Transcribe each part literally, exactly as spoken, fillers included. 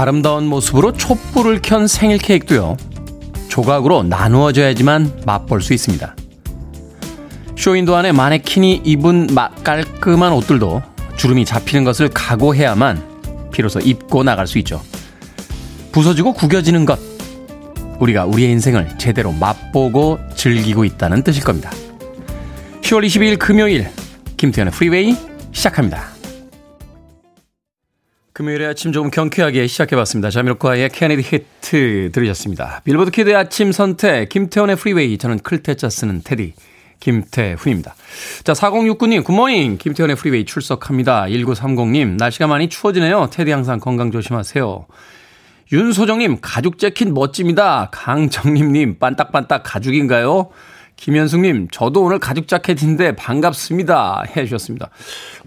아름다운 모습으로 촛불을 켠 생일 케이크도요, 조각으로 나누어져야지만 맛볼 수 있습니다. 쇼윈도 안에 마네킹이 입은 깔끔한 옷들도 주름이 잡히는 것을 각오해야만 비로소 입고 나갈 수 있죠. 부서지고 구겨지는 것, 우리가 우리의 인생을 제대로 맛보고 즐기고 있다는 뜻일 겁니다. 시월 이십이일 금요일, 김태현의 프리웨이 시작합니다. 금요일에 아침 조금 경쾌하게 시작해봤습니다. 자미로콰의 케네디 히트 들으셨습니다. 빌보드 키드의 아침 선택, 김태현의 프리웨이. 저는 클테짜 쓰는 테디 김태훈입니다. 자, 사공육구님 굿모닝, 김태현의 프리웨이 출석합니다. 일구삼공님 날씨가 많이 추워지네요. 테디 항상 건강 조심하세요. 윤소정님 가죽 재킷 멋집니다. 강정림님 빤딱빤딱 가죽인가요? 김현숙님 저도 오늘 가죽 재킷인데 반갑습니다 해주셨습니다.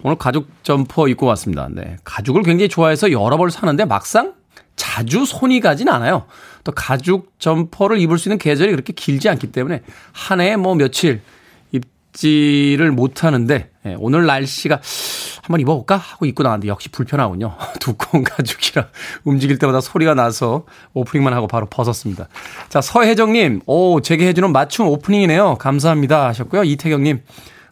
오늘 가죽 점퍼 입고 왔습니다. 네, 가죽을 굉장히 좋아해서 여러 벌 사는데 막상 자주 손이 가진 않아요. 또 가죽 점퍼를 입을 수 있는 계절이 그렇게 길지 않기 때문에 한 해에 뭐 며칠 입지를 못하는데, 예, 오늘 날씨가 한번 입어볼까 하고 입고 나왔는데 역시 불편하군요. 두꺼운 가죽이라 움직일 때마다 소리가 나서 오프닝만 하고 바로 벗었습니다. 자, 서혜정님, 오, 제게 해주는 맞춤 오프닝이네요. 감사합니다 하셨고요. 이태경님,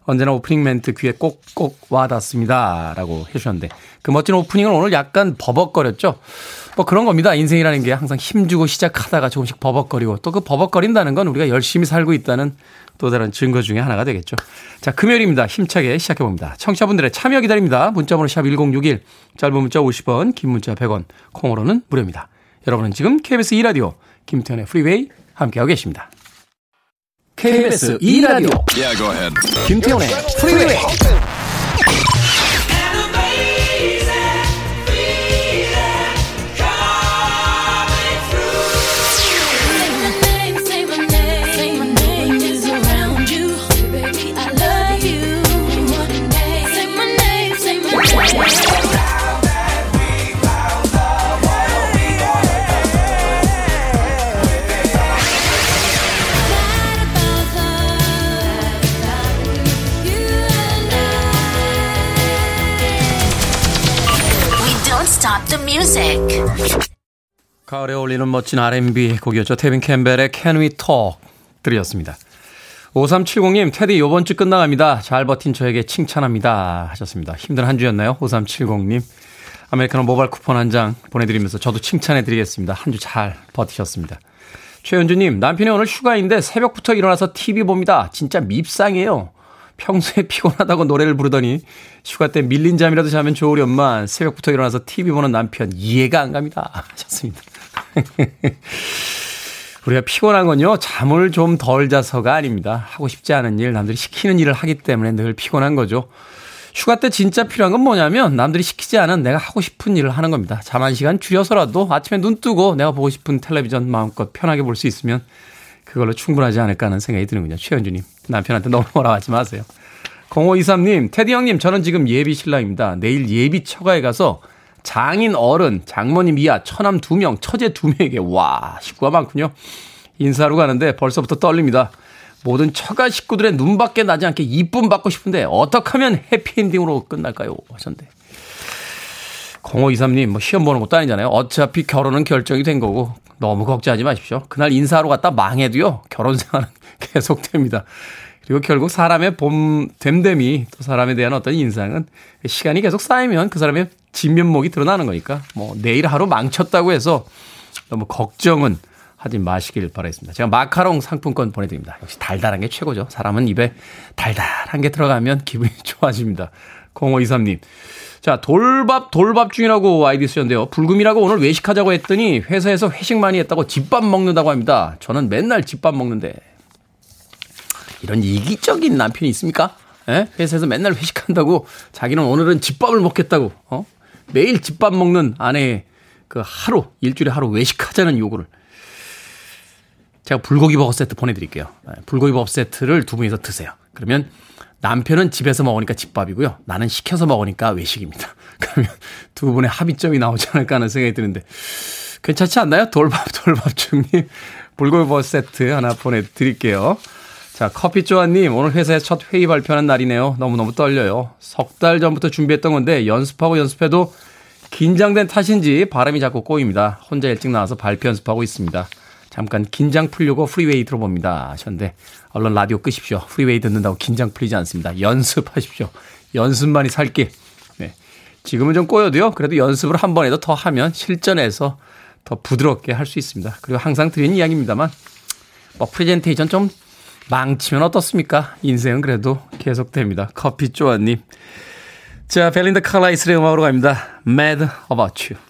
언제나 오프닝 멘트 귀에 꼭꼭 와닿습니다 라고 해주셨는데, 그 멋진 오프닝을 오늘 약간 버벅거렸죠. 뭐 그런 겁니다. 인생이라는 게 항상 힘주고 시작하다가 조금씩 버벅거리고, 또 그 버벅거린다는 건 우리가 열심히 살고 있다는 또 다른 증거 중에 하나가 되겠죠. 자, 금요일입니다. 힘차게 시작해봅니다. 청취자분들의 참여 기다립니다. 문자번호 샵 일공육일, 짧은 문자 오십 원, 긴 문자 백 원, 콩으로는 무료입니다. 여러분은 지금 케이비에스 이 라디오 김태현의 프리웨이 함께하고 계십니다. 케이비에스 이 라디오 yeah, go ahead. 김태훈의 프리웨이. 가을에 어울리는 멋진 알앤비 곡이었죠. 태빈 캠벨의 Can We Talk 들이었습니다. 오삼칠공님 테디 요번 주 끝나갑니다. 잘 버틴 저에게 칭찬합니다 하셨습니다. 힘든 한 주였나요? 오삼칠공님 아메리카노 모바일 쿠폰 한 장 보내드리면서 저도 칭찬해드리겠습니다. 한 주 잘 버티셨습니다. 최현주님, 남편이 오늘 휴가인데 새벽부터 일어나서 티비 봅니다. 진짜 밉상이에요. 평소에 피곤하다고 노래를 부르더니 휴가 때 밀린 잠이라도 자면 좋으련만 새벽부터 일어나서 티비 보는 남편 이해가 안 갑니다 하셨습니다. 우리가 피곤한 건요, 잠을 좀 덜 자서가 아닙니다. 하고 싶지 않은 일, 남들이 시키는 일을 하기 때문에 늘 피곤한 거죠. 휴가 때 진짜 필요한 건 뭐냐면 남들이 시키지 않은 내가 하고 싶은 일을 하는 겁니다. 잠 한 시간 줄여서라도 아침에 눈 뜨고 내가 보고 싶은 텔레비전 마음껏 편하게 볼 수 있으면 그걸로 충분하지 않을까 하는 생각이 드는군요. 최현주님, 남편한테 너무 뭐라 하지 마세요. 공오이삼님 테디 형님, 저는 지금 예비 신랑입니다. 내일 예비 처가에 가서 장인 어른, 장모님 이하, 처남 두 명, 처제 두 명에게, 와, 식구가 많군요. 인사하러 가는데 벌써부터 떨립니다. 모든 처가 식구들의 눈밖에 나지 않게 이쁨 받고 싶은데 어떻게 하면 해피엔딩으로 끝날까요 하셨는데, 공오이삼님 뭐 시험 보는 것도 아니잖아요. 어차피 결혼은 결정이 된 거고 너무 걱정하지 마십시오. 그날 인사하러 갔다 망해도요, 결혼 생활은 계속됩니다. 그리고 결국 사람의 봄 됨됨이, 또 사람에 대한 어떤 인상은 시간이 계속 쌓이면 그 사람의 진면목이 드러나는 거니까, 뭐 내일 하루 망쳤다고 해서 너무 걱정은 하지 마시길 바라겠습니다. 제가 마카롱 상품권 보내드립니다. 역시 달달한 게 최고죠. 사람은 입에 달달한 게 들어가면 기분이 좋아집니다. 공오이삼님. 자, 돌밥 돌밥 중이라고 아이디 쓰셨는데요. 불금이라고 오늘 외식하자고 했더니 회사에서 회식 많이 했다고 집밥 먹는다고 합니다. 저는 맨날 집밥 먹는데. 이런 이기적인 남편이 있습니까? 에? 회사에서 맨날 회식한다고 자기는 오늘은 집밥을 먹겠다고, 어? 매일 집밥 먹는 아내의 그 하루, 일주일에 하루 외식하자는 요구를. 제가 불고기 버거 세트 보내드릴게요. 불고기 버거 세트를 두 분이서 드세요. 그러면 남편은 집에서 먹으니까 집밥이고요, 나는 시켜서 먹으니까 외식입니다. 그러면 두 분의 합의점이 나오지 않을까 하는 생각이 드는데 괜찮지 않나요? 돌밥 돌밥중님 불고기 버거 세트 하나 보내드릴게요. 자, 커피조아님, 오늘 회사에서 첫 회의 발표하는 날이네요. 너무너무 떨려요. 석 달 전부터 준비했던 건데 연습하고 연습해도 긴장된 탓인지 발음이 자꾸 꼬입니다. 혼자 일찍 나와서 발표 연습하고 있습니다. 잠깐 긴장 풀려고 프리웨이 들어봅니다. 하셨는데 얼른 라디오 끄십시오. 프리웨이 듣는다고 긴장 풀리지 않습니다. 연습하십시오. 연습만이 살길. 네. 지금은 좀 꼬여도요. 그래도 연습을 한 번이라도 더 하면 실전에서 더 부드럽게 할 수 있습니다. 그리고 항상 드리는 이야기입니다만 뭐 프레젠테이션 좀 망치면 어떻습니까? 인생은 그래도 계속됩니다. 커피조아님. 자, 벨린다 칼라이슬의 음악으로 갑니다. Mad About You.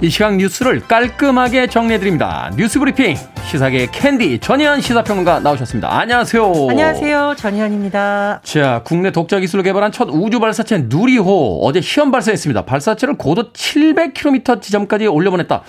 이 시각 뉴스를 깔끔하게 정리해드립니다. 뉴스 브리핑 시사계의 캔디 전희연 시사평론가 나오셨습니다. 안녕하세요. 안녕하세요. 전희연입니다. 자, 국내 독자 기술로 개발한 첫 우주 발사체 누리호 어제 시험 발사했습니다. 발사체를 고도 칠백 킬로미터 지점까지 올려보냈다.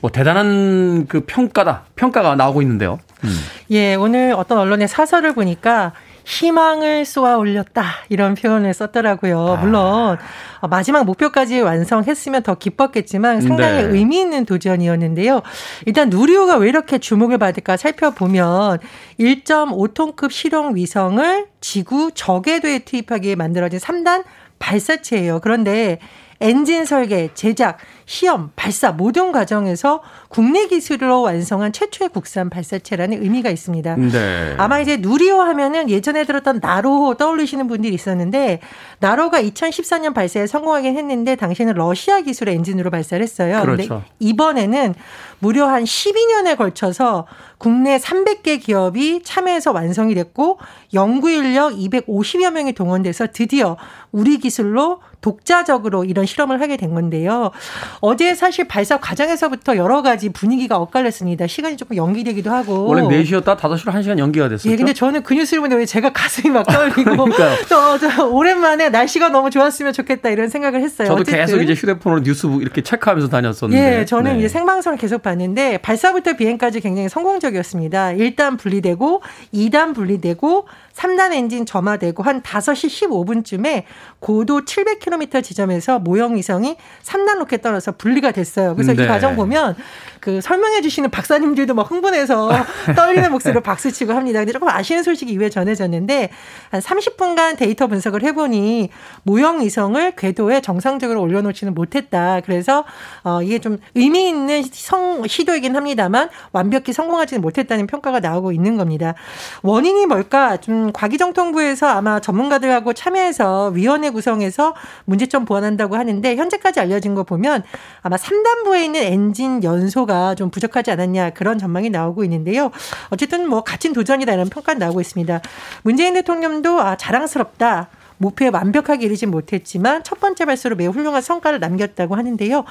뭐 대단한 그 평가다 평가가 나오고 있는데요. 음. 예, 오늘 어떤 언론의 사설을 보니까 희망을 쏘아 올렸다 이런 표현을 썼더라고요. 물론 아. 마지막 목표까지 완성했으면 더 기뻤겠지만 상당히 네. 의미 있는 도전이었는데요. 일단 누리호가 왜 이렇게 주목을 받을까 살펴보면 일 점 오 톤급 실용 위성을 지구 저궤도에 투입하기에 만들어진 삼 단 발사체예요. 그런데 엔진 설계, 제작, 시험, 발사 모든 과정에서 국내 기술로 완성한 최초의 국산 발사체라는 의미가 있습니다. 네. 아마 이제 누리호 하면은 예전에 들었던 나로호 떠올리시는 분들이 있었는데 나로호가 이천십사 년 발사에 성공하긴 했는데 당시에는 러시아 기술의 엔진으로 발사를 했어요. 그런데 그렇죠. 이번에는 무려 한 십이 년에 걸쳐서 국내 삼백 개 기업이 참여해서 완성이 됐고 연구 인력 이백오십여 명이 동원돼서 드디어 우리 기술로 독자적으로 이런 실험을 하게 된 건데요. 어제 사실 발사 과정에서부터 여러 가지 분위기가 엇갈렸습니다. 시간이 조금 연기되기도 하고. 원래 네 시였다 다섯 시로 한 시간 연기가 됐었죠. 예, 근데 저는 그 뉴스를 보는데 왜 제가 가슴이 막 떨리고. 저, 저 오랜만에 날씨가 너무 좋았으면 좋겠다 이런 생각을 했어요. 저도 어쨌든. 계속 이제 휴대폰으로 뉴스 이렇게 체크하면서 다녔었는데. 예, 저는 네. 이제 생방송을 계속 봤는데 발사부터 비행까지 굉장히 성공적이었습니다. 일 단 분리되고 이 단 분리되고 삼 단 엔진 점화되고 한 다섯 시 십오 분쯤에 고도 칠백 킬로미터 지점에서 모형 위성이 삼 단 로켓 떨어서 분리가 됐어요. 그래서 네. 이 과정 보면 그 설명해 주시는 박사님들도 막 흥분해서 떨리는 목소리로 박수치고 합니다. 근데 조금 아쉬운 소식이 이후에 전해졌는데 한 삼십 분간 데이터 분석을 해보니 모형 위성을 궤도에 정상적으로 올려놓지는 못했다. 그래서 어 이게 좀 의미 있는 성, 시도이긴 합니다만 완벽히 성공하지는 못했다는 평가가 나오고 있는 겁니다. 원인이 뭘까? 좀 과기정통부에서 아마 전문가들하고 참여해서 위원회 구성해서 문제점 보완한다고 하는데 현재까지 알려진 거 보면 아마 삼 단부에 있는 엔진 연소가 좀 부족하지 않았냐 그런 전망이 나오고 있는데요. 어쨌든 뭐 갇힌 도전이다 이런 평가는 나오고 있습니다. 문재인 대통령도 아, 자랑스럽다. 목표에 완벽하게 이르진 못했지만 첫 번째 발사로 매우 훌륭한 성과를 남겼다고 하는데요.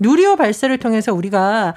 누리호 발사를 통해서 우리가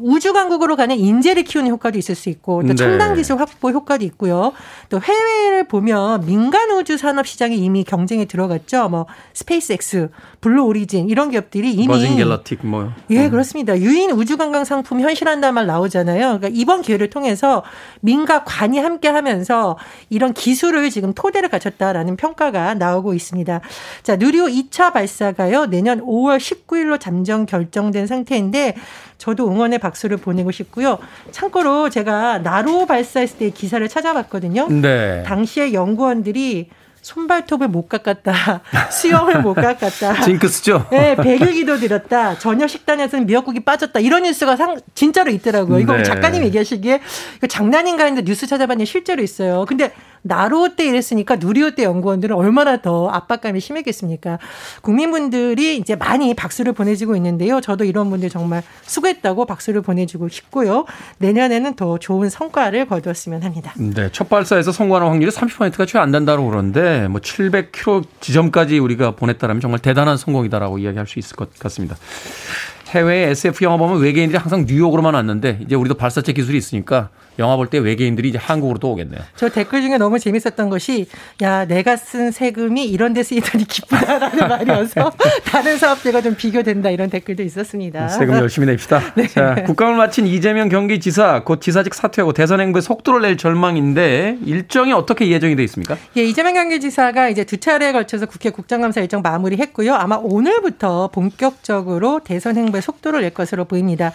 우주강국으로 가는 인재를 키우는 효과도 있을 수 있고 또 첨단 기술 확보 효과도 있고요. 또 해외를 보면 민간 우주 산업 시장이 이미 경쟁에 들어갔죠. 뭐 스페이스X, 블루 오리진 이런 기업들이 이미. 버진 갤럭틱 뭐요. 예, 그렇습니다. 유인 우주관광 상품 현실한다는 말 나오잖아요. 그러니까 이번 기회를 통해서 민과 관이 함께하면서 이런 기술을 지금 토대를 갖췄다라는 평가가 나오고 있습니다. 자, 누리호 이 차 발사가요. 내년 오월 십구일로 잠정 결정된 상태인데 저도 응원의 박수를 보내고 싶고요. 참고로 제가 나로호 발사했을 때 기사를 찾아봤거든요. 네. 당시에 연구원들이 손발톱을 못 깎았다. 수영을 못 깎았다. 징크스죠? 네. 백일 기도 드렸다. 저녁 식단에서는 미역국이 빠졌다. 이런 뉴스가 상, 진짜로 있더라고요. 이거 네. 작가님 얘기하시기에 이거 장난인가 했는데 뉴스 찾아봤는데 실제로 있어요. 근데 나로호 때 이랬으니까 누리호 때 연구원들은 얼마나 더 압박감이 심했겠습니까? 국민분들이 이제 많이 박수를 보내주고 있는데요. 저도 이런 분들 정말 수고했다고 박수를 보내주고 싶고요. 내년에는 더 좋은 성과를 거두었으면 합니다. 네, 첫 발사에서 성공하는 확률이 삼십 퍼센트가 채 안 된다고 그러는데 뭐 칠백 킬로미터 지점까지 우리가 보냈다면 정말 대단한 성공이다라고 이야기할 수 있을 것 같습니다. 해외 에스에프 영화 보면 외계인들이 항상 뉴욕으로만 왔는데 이제 우리도 발사체 기술이 있으니까 영화 볼 때 외계인들이 이제 한국으로 또 오겠네요. 저 댓글 중에 너무 재밌었던 것이 야 내가 쓴 세금이 이런 데 쓰이더니 기쁘다라는 말이어서 다른 사업들과 좀 비교된다 이런 댓글도 있었습니다. 세금 열심히 냅시다. 네. 자, 국감을 마친 이재명 경기지사 곧 지사직 사퇴하고 대선 행보에 속도를 낼 전망인데 일정이 어떻게 예정이 돼 있습니까? 예, 이재명 경기지사가 이제 두 차례에 걸쳐서 국회 국정감사 일정 마무리했고요. 아마 오늘부터 본격적으로 대선 행보에 속도를 낼 것으로 보입니다.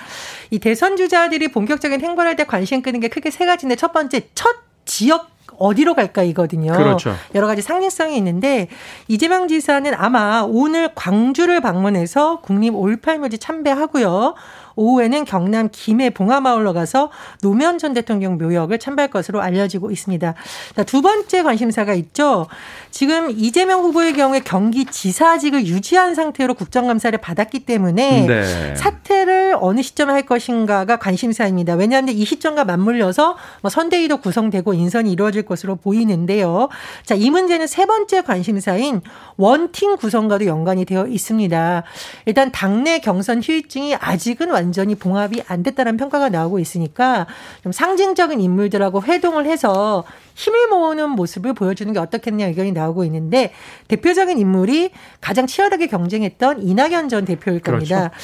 이 대선 주자들이 본격적인 행보를 할 때 관심 끄는 게 크게 세 가지인데, 첫 번째, 첫 지역 어디로 갈까 이거든요. 그렇죠. 여러 가지 상징성이 있는데 이재명 지사는 아마 오늘 광주를 방문해서 국립 올팔묘지 참배하고요. 오후에는 경남 김해 봉하마을로 가서 노무현 전 대통령 묘역을 참배할 것으로 알려지고 있습니다. 자, 두 번째 관심사가 있죠. 지금 이재명 후보의 경우에 경기지사직을 유지한 상태로 국정감사를 받았기 때문에 네. 사퇴를 어느 시점에 할 것인가가 관심사입니다. 왜냐하면 이 시점과 맞물려서 뭐 선대위도 구성되고 인선이 이루어질 것으로 보이는데요. 자, 이 문제는 세 번째 관심사인 원팀 구성과도 연관이 되어 있습니다. 일단 당내 경선 휴위증이 아직은 완 완전히 봉합이 안 됐다는 평가가 나오고 있으니까 좀 상징적인 인물들하고 회동을 해서 힘을 모으는 모습을 보여주는 게 어떻겠냐 의견이 나오고 있는데, 대표적인 인물이 가장 치열하게 경쟁했던 이낙연 전 대표일 겁니다. 그렇죠.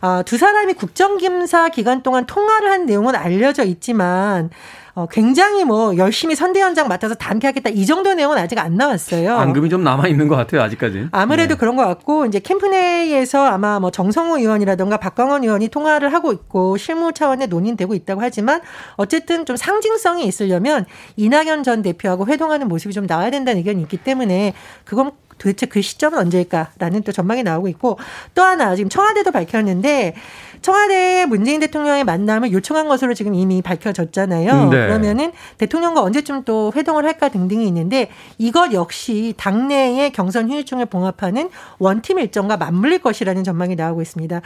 아, 두 사람이 국정감사 기간 동안 통화를 한 내용은 알려져 있지만 어, 굉장히 뭐 열심히 선대 현장 맡아서 다 함께하겠다 이 정도 내용은 아직 안 나왔어요. 앙금이 좀 남아 있는 것 같아요, 아직까지. 아무래도 네. 그런 것 같고, 이제 캠프내에서 아마 뭐 정성호 의원이라든가 박광원 의원이 통화를 하고 있고 실무 차원에 논의되고 있다고 하지만 어쨌든 좀 상징성이 있으려면 이낙연 전 대표하고 회동하는 모습이 좀 나와야 된다는 의견이 있기 때문에 그건. 도대체 그 시점은 언제일까라는 또 전망이 나오고 있고, 또 하나 지금 청와대도 밝혔는데 청와대에 문재인 대통령의 만남을 요청한 것으로 지금 이미 밝혀졌잖아요. 네. 그러면은 대통령과 언제쯤 또 회동을 할까 등등이 있는데 이것 역시 당내의 경선 휴일증을 봉합하는 원팀 일정과 맞물릴 것이라는 전망이 나오고 있습니다.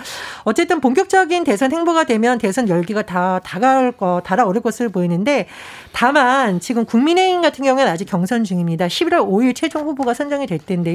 어쨌든 본격적인 대선 행보가 되면 대선 열기가 다 다가올 거, 달아오를 것으로 보이는데, 다만 지금 국민의힘 같은 경우에는 아직 경선 중입니다. 십일월 오일 최종 후보가 선정이 될 텐데.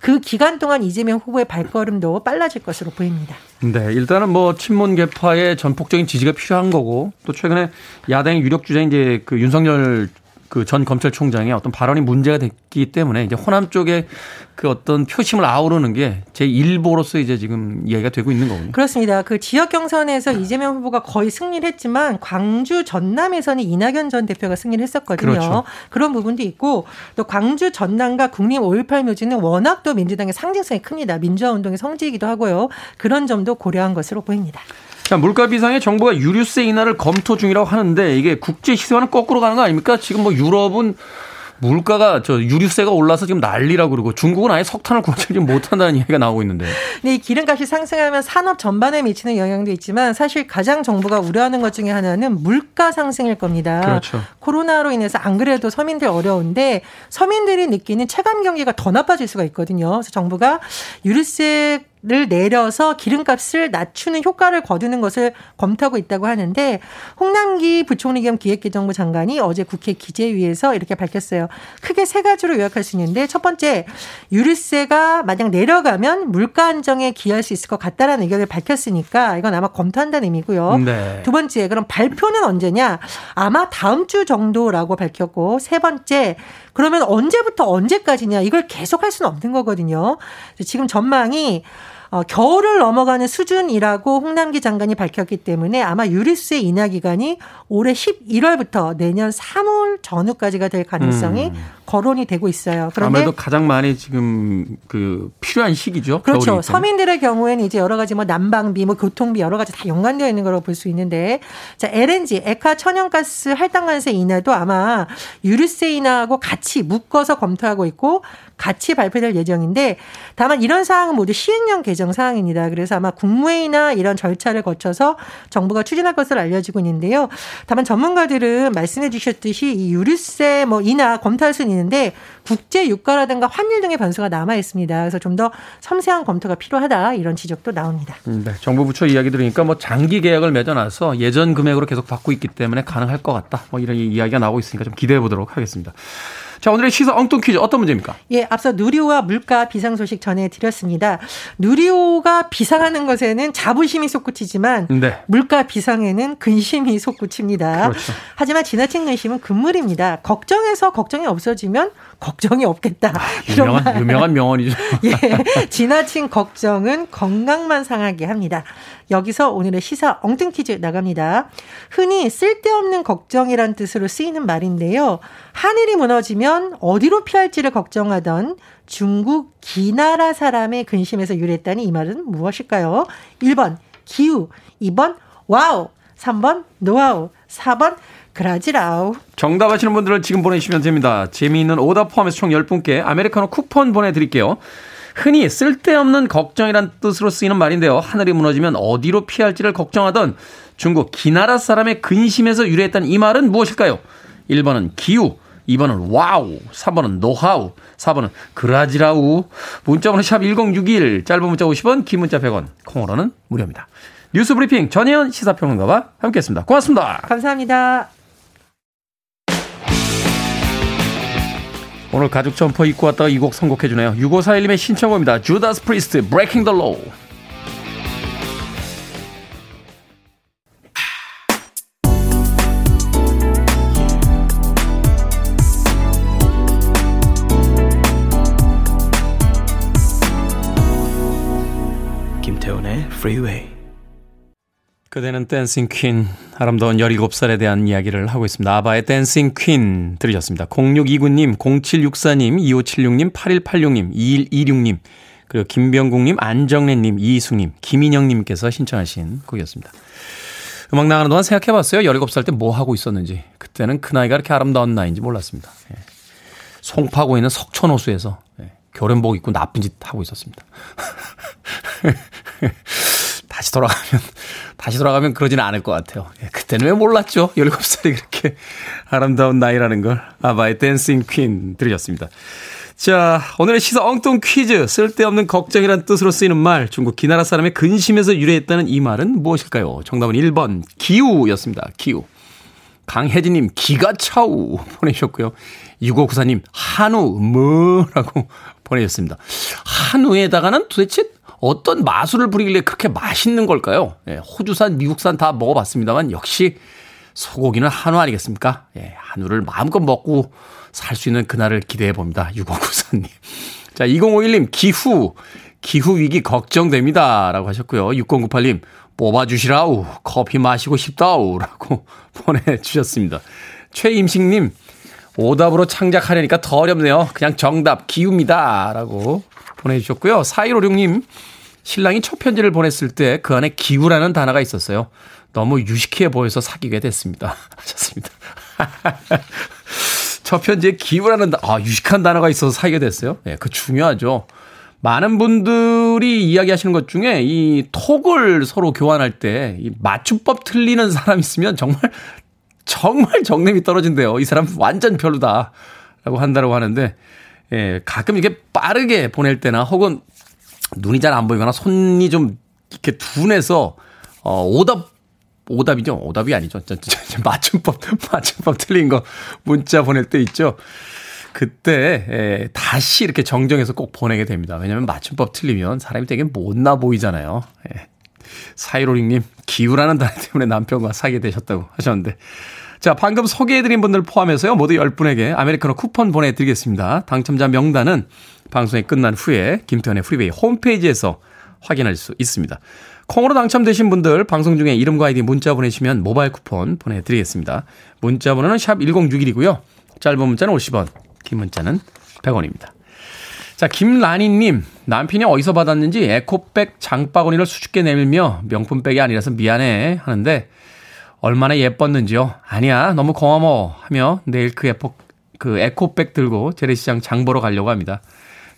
그 기간 동안 이재명 후보의 발걸음도 빨라질 것으로 보입니다. 네, 일단은 뭐 친문 계파의 전폭적인 지지가 필요한 거고, 또 최근에 야당의 유력 주자인 이제 그 윤석열 그 전 검찰총장의 어떤 발언이 문제가 됐기 때문에 이제 호남 쪽에 그 어떤 표심을 아우르는 게 제일 보로서 이제 지금 이야기가 되고 있는 거군요. 그렇습니다. 그 지역 경선에서 이재명 후보가 거의 승리를 했지만 광주 전남에서는 이낙연 전 대표가 승리를 했었거든요. 그렇죠. 그런 부분도 있고, 또 광주 전남과 국립 오일팔 묘지는 워낙 또 민주당의 상징성이 큽니다. 민주화운동의 성지이기도 하고요. 그런 점도 고려한 것으로 보입니다. 자, 물가 비상에 정부가 유류세 인하를 검토 중이라고 하는데 이게 국제 시세와는 거꾸로 가는 거 아닙니까? 지금 뭐 유럽은 물가가 저 유류세가 올라서 지금 난리라고 그러고, 중국은 아예 석탄을 구하지 못한다는 이야기가 나오고 있는데. 네, 이 기름값이 상승하면 산업 전반에 미치는 영향도 있지만 사실 가장 정부가 우려하는 것 중에 하나는 물가 상승일 겁니다. 그렇죠. 코로나로 인해서 안 그래도 서민들 어려운데 서민들이 느끼는 체감 경기가 더 나빠질 수가 있거든요. 그래서 정부가 유류세 를 내려서 기름값을 낮추는 효과를 거두는 것을 검토하고 있다고 하는데, 홍남기 부총리 겸 기획재정부 장관이 어제 국회 기재위에서 이렇게 밝혔어요. 크게 세 가지로 요약할 수 있는데, 첫 번째, 유류세가 만약 내려가면 물가 안정에 기여할 수 있을 것 같다라는 의견을 밝혔으니까 이건 아마 검토한다는 의미고요. 네. 두 번째, 그럼 발표는 언제냐? 아마 다음 주 정도라고 밝혔고, 세 번째, 그러면 언제부터 언제까지냐? 이걸 계속 할 수는 없는 거거든요. 지금 전망이 어, 겨울을 넘어가는 수준이라고 홍남기 장관이 밝혔기 때문에 아마 유류세 인하 기간이 올해 십일월부터 내년 삼월 전후까지가 될 가능성이 음. 거론이 되고 있어요. 그런데 아무래도 가장 많이 지금 그 필요한 시기죠. 그렇죠. 서민들의 경우에는 이제 여러 가지 뭐 난방비, 뭐 교통비 여러 가지 다 연관되어 있는 거라고 볼 수 있는데, 자, 엘엔지, 액화 천연가스 할당 관세 인하도 아마 유류세 인하하고 같이 묶어서 검토하고 있고 같이 발표될 예정인데, 다만 이런 사항은 모두 시행령 개정 사항입니다. 그래서 아마 국무회의나 이런 절차를 거쳐서 정부가 추진할 것으로 알려지고 있는데요. 다만 전문가들은 말씀해 주셨듯이 이 유류세 뭐 인하 검토할 수는 있는데 국제 유가라든가 환율 등의 변수가 남아 있습니다. 그래서 좀 더 섬세한 검토가 필요하다 이런 지적도 나옵니다. 네, 정부 부처 이야기 들으니까 뭐 장기 계약을 맺어놔서 예전 금액으로 계속 받고 있기 때문에 가능할 것 같다. 뭐 이런 이야기가 나오고 있으니까 좀 기대해 보도록 하겠습니다. 자, 오늘의 시사 엉뚱 퀴즈 어떤 문제입니까? 예, 앞서 누리호와 물가 비상 소식 전해드렸습니다. 누리호가 비상하는 것에는 자부심이 솟구치지만 네. 물가 비상에는 근심이 솟구칩니다. 그렇죠. 하지만 지나친 근심은 금물입니다. 걱정해서 걱정이 없어지면 걱정이 없겠다. 아, 유명한, 유명한 명언이죠. 예, 지나친 걱정은 건강만 상하게 합니다. 여기서 오늘의 시사 엉뚱 퀴즈 나갑니다. 흔히 쓸데없는 걱정이란 뜻으로 쓰이는 말인데요. 하늘이 무너지면 어디로 피할지를 걱정하던 중국 기나라 사람의 근심에서 유래했다니 이 말은 무엇일까요? 일 번 기우, 이 번 와우, 삼 번 노하우, 사 번 그라지라우. 정답 아시는 분들은 지금 보내주시면 됩니다. 재미있는 오답 포함해서 총 열 분께 아메리카노 쿠폰 보내드릴게요. 흔히 쓸데없는 걱정이란 뜻으로 쓰이는 말인데요. 하늘이 무너지면 어디로 피할지를 걱정하던 중국 기나라 사람의 근심에서 유래했다는 이 말은 무엇일까요? 일 번은 기우, 이 번은 와우, 삼 번은 노하우, 사 번은 그라지라우. 문자번호 샵 일공육일, 짧은 문자 오십 원, 긴 문자 백 원, 콩으로는 무료입니다. 뉴스 브리핑 전희연 시사평론가와 함께했습니다. 고맙습니다. 감사합니다. 오늘 가죽 점퍼 입고 왔다가 이 곡 선곡해 주네요. 육오사일님의 신청곡입니다. Judas Priest, Breaking the Law. 김태훈의 Freeway. 그대는 댄싱 퀸, 아름다운 열일곱 살에 대한 이야기를 하고 있습니다. 아바의 댄싱 퀸 들으셨습니다. 공육이구님, 공칠육사님, 이오칠육님, 팔일팔육님, 이일이육님, 그리고 김병국님, 안정래님, 이희숙님, 김인영님께서 신청하신 곡이었습니다. 음악 나가는 동안 생각해봤어요. 열일곱 살 때 뭐 하고 있었는지. 그때는 그 나이가 이렇게 아름다운 나이인지 몰랐습니다. 예. 송파구에 있는 석천호수에서 예. 교련복 입고 나쁜 짓 하고 있었습니다. 다시 돌아가면, 다시 돌아가면 그러지는 않을 것 같아요. 예, 그때는 왜 몰랐죠? 열일곱 살이 그렇게 아름다운 나이라는 걸. 아바의 댄싱 퀸 들으셨습니다. 자, 오늘의 시사 엉뚱 퀴즈. 쓸데없는 걱정이란 뜻으로 쓰이는 말. 중국 기나라 사람의 근심에서 유래했다는 이 말은 무엇일까요? 정답은 일 번 기우였습니다. 기우. 강혜진님 기가 차우 보내셨고요. 육오구사님 한우 뭐라고 보내셨습니다. 한우에다가는 도대체 어떤 마술을 부리길래 그렇게 맛있는 걸까요? 예, 호주산, 미국산 다 먹어봤습니다만 역시 소고기는 한우 아니겠습니까? 예, 한우를 마음껏 먹고 살 수 있는 그날을 기대해 봅니다. 육오구사님. 자, 이공오일님 기후, 기후 위기 걱정됩니다. 라고 하셨고요. 육공구팔님 뽑아주시라우, 커피 마시고 싶다우 라고 보내주셨습니다. 최임식님 오답으로 창작하려니까 더 어렵네요. 그냥 정답 기우입니다. 라고 보내주셨고요. 사일오육님 신랑이 첫 편지를 보냈을 때 그 안에 기우라는 단어가 있었어요. 너무 유식해 보여서 사귀게 됐습니다. 하셨습니다. 첫 편지에 기우라는 아 유식한 단어가 있어서 사귀게 됐어요. 예, 네, 그 중요하죠. 많은 분들이 이야기하시는 것 중에 이 톡을 서로 교환할 때 이 맞춤법 틀리는 사람 있으면 정말 정말 정냄이 떨어진대요. 이 사람 완전 별로다라고 한다고 하는데. 예, 가끔 이렇게 빠르게 보낼 때나 혹은 눈이 잘 안 보이거나 손이 좀 이렇게 둔해서, 어, 오답, 오답이죠? 오답이 아니죠. 맞춤법, 맞춤법 틀린 거 문자 보낼 때 있죠. 그때, 예, 다시 이렇게 정정해서 꼭 보내게 됩니다. 왜냐면 맞춤법 틀리면 사람이 되게 못나 보이잖아요. 예. 사일오육님, 기우라는 단어 때문에 남편과 사귀게 되셨다고 하셨는데. 자, 방금 소개해드린 분들 포함해서요, 모두 열 분에게 아메리카노 쿠폰 보내드리겠습니다. 당첨자 명단은 방송이 끝난 후에 김태현의 프리웨이 홈페이지에서 확인할 수 있습니다. 콩으로 당첨되신 분들 방송 중에 이름과 아이디 문자 보내시면 모바일 쿠폰 보내드리겠습니다. 문자 번호는 샵 일공육일이고요. 짧은 문자는 오십 원, 긴 문자는 백 원입니다. 자, 김라니님, 남편이 어디서 받았는지 에코백 장바구니를 수줍게 내밀며 명품백이 아니라서 미안해 하는데 얼마나 예뻤는지요. 아니야 너무 고마워 하며 내일 그, 에포, 그 에코백 들고 재래시장 장보러 가려고 합니다.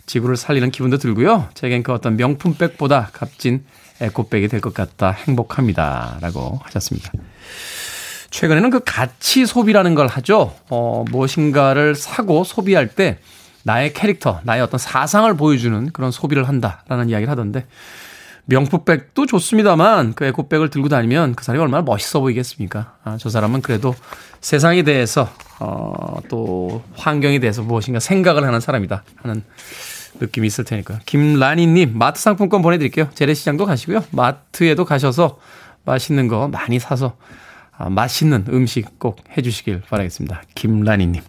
지구를 살리는 기분도 들고요. 제겐 그 어떤 명품백보다 값진 에코백이 될 것 같다. 행복합니다. 라고 하셨습니다. 최근에는 그 가치 소비라는 걸 하죠. 어, 무엇인가를 사고 소비할 때 나의 캐릭터, 나의 어떤 사상을 보여주는 그런 소비를 한다라는 이야기를 하던데 명품백도 좋습니다만 그 에코백을 들고 다니면 그 사람이 얼마나 멋있어 보이겠습니까? 아, 저 사람은 그래도 세상에 대해서 어, 또 환경에 대해서 무엇인가 생각을 하는 사람이다 하는 느낌이 있을 테니까요. 김라니님 마트 상품권 보내드릴게요. 재래시장도 가시고요. 마트에도 가셔서 맛있는 거 많이 사서 아, 맛있는 음식 꼭 해주시길 바라겠습니다. 김라니님.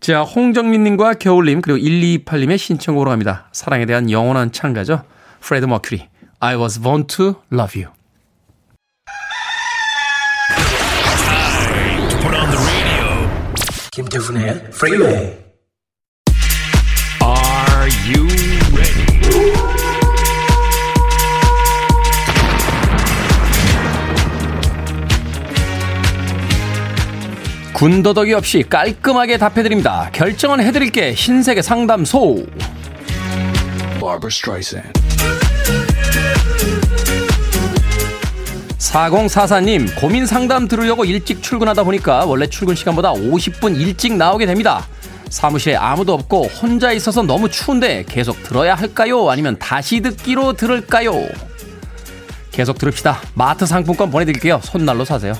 자, 홍정민님과 겨울님 그리고 일이이팔님의 신청곡으로 합니다. 사랑에 대한 영원한 창가죠. 프레드 머큐리, I was born to love you. Time to put on the radio. 김태훈의 Freeway. Are you ready? 군더더기 없이 깔끔하게 답해드립니다. 결정은 해드릴게. 흰색의 상담소. Barbara Streisand. 사공사사 님, 고민 상담 들으려고 일찍 출근하다 보니까 원래 출근 시간보다 오십 분 일찍 나오게 됩니다. 사무실에 아무도 없고 혼자 있어서 너무 추운데 계속 들어야 할까요? 아니면 다시 듣기로 들을까요? 계속 들읍시다. 마트 상품권 보내드릴게요. 손난로 사세요.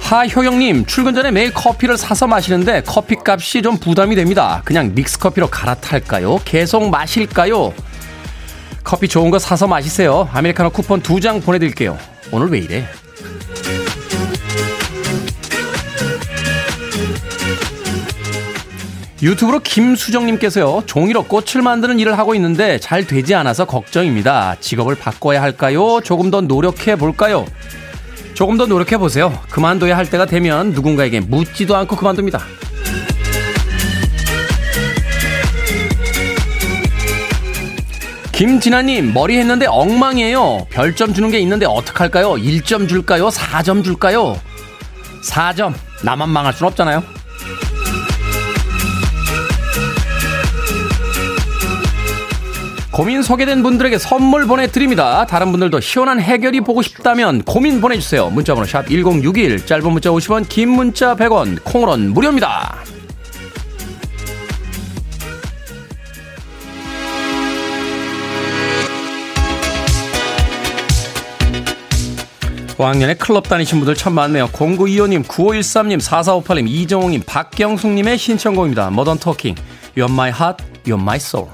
하효영님, 출근 전에 매일 커피를 사서 마시는데 커피값이 좀 부담이 됩니다. 그냥 믹스커피로 갈아탈까요? 계속 마실까요? 커피 좋은 거 사서 마시세요. 아메리카노 쿠폰 두 장 보내드릴게요. 오늘 왜 이래? 유튜브로 김수정님께서요, 종이로 꽃을 만드는 일을 하고 있는데 잘 되지 않아서 걱정입니다. 직업을 바꿔야 할까요? 조금 더 노력해 볼까요? 조금 더 노력해보세요. 그만둬야 할 때가 되면 누군가에게 묻지도 않고 그만둡니다. 김진아님, 머리 했는데 엉망이에요. 별점 주는 게 있는데 어떡할까요? 일 점 줄까요? 사 점 줄까요? 사 점. 나만 망할 순 없잖아요. 고민 소개된 분들에게 선물 보내드립니다. 다른 분들도 시원한 해결이 보고 싶다면 고민 보내주세요. 문자번호 샵 일공육일, 짧은 문자 오십 원, 긴 문자 백 원, 콩으로는 무료입니다. 왕년에 클럽 다니신 분들 참 많네요. 공구이오 님, 구오일삼 님, 사사오팔 님, 이정홍님, 박경숙님의 신청곡입니다. 모던 토킹, You're my heart, You're my soul.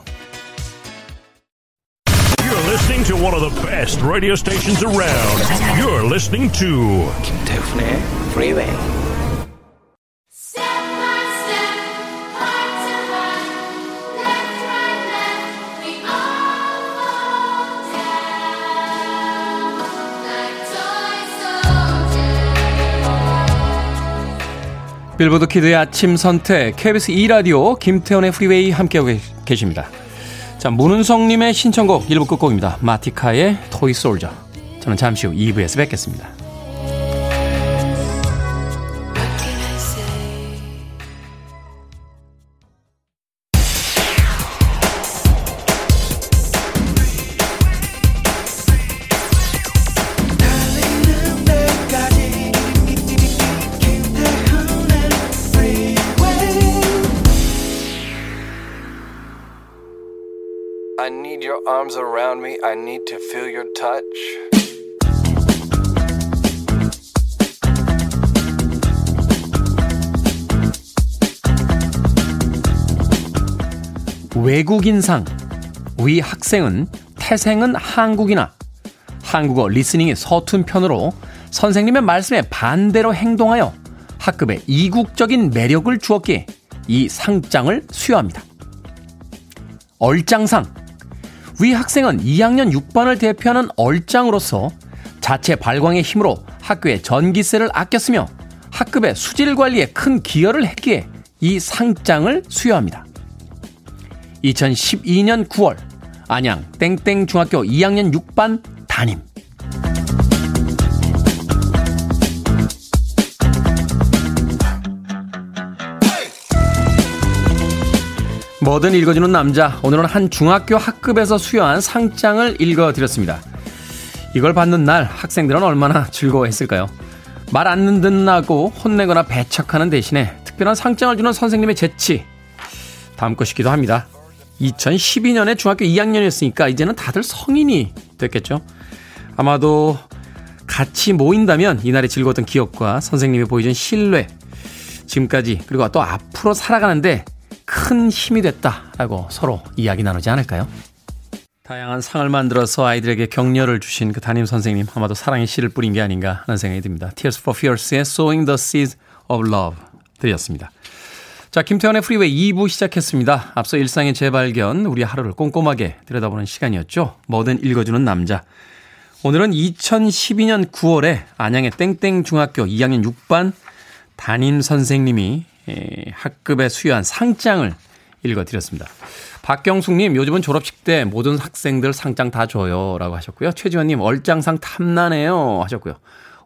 Listening to one of the best radio stations around. You're listening to 김태훈의 Freeway. Step by step, heart to heart, left right left, we all fall down like toy soldiers. 빌보드 키드의 아침 선택 케이비에스 이 라디오 김태훈의 Freeway 함께하고 계십니다. 자, 문은성님의 신청곡 일부 끝곡입니다. 마티카의 토이 솔저. 저는 잠시 후 이 부에서 뵙겠습니다. I need your arms around me. I need to feel your touch. 외국인상. 위 학생은 태생은 한국이나 한국어 리스닝이 서툰 편으로 선생님의 말씀에 반대로 행동하여 학급에 이국적인 매력을 주었기에 이 상장을 수여합니다. 얼짱상. 위 학생은 이 학년 육 반을 대표하는 얼짱으로서 자체 발광의 힘으로 학교의 전기세를 아꼈으며 학급의 수질 관리에 큰 기여를 했기에 이 상장을 수여합니다. 이천십이 년 구월 안양 땡땡 중학교 이 학년 육 반 담임. 뭐든 읽어주는 남자, 오늘은 한 중학교 학급에서 수여한 상장을 읽어드렸습니다. 이걸 받는 날 학생들은 얼마나 즐거워했을까요? 말 안 듣는다고 혼내거나 배척하는 대신에 특별한 상장을 주는 선생님의 재치 담고 싶기도 합니다. 이천십이 년에 중학교 이 학년이었으니까 이제는 다들 성인이 됐겠죠. 아마도 같이 모인다면 이날의 즐거웠던 기억과 선생님이 보여준 신뢰, 지금까지 그리고 또 앞으로 살아가는데 큰 힘이 됐다라고 서로 이야기 나누지 않을까요? 다양한 상을 만들어서 아이들에게 격려를 주신 그 담임 선생님, 아마도 사랑의 씨를 뿌린 게 아닌가 하는 생각이 듭니다. Tears for Fears의 Sowing the Seeds of Love 드렸습니다. 자, 김태현의 프리웨이 이 부 시작했습니다. 앞서 일상의 재발견, 우리 하루를 꼼꼼하게 들여다보는 시간이었죠. 뭐든 읽어주는 남자. 오늘은 이천십이 년 구월에 안양의 땡땡 중학교 이 학년 육 반 담임 선생님이 학급에 수여한 상장을 읽어드렸습니다. 박경숙님, 요즘은 졸업식 때 모든 학생들 상장 다 줘요. 라고 하셨고요. 최지원님, 얼짱상 탐나네요. 하셨고요.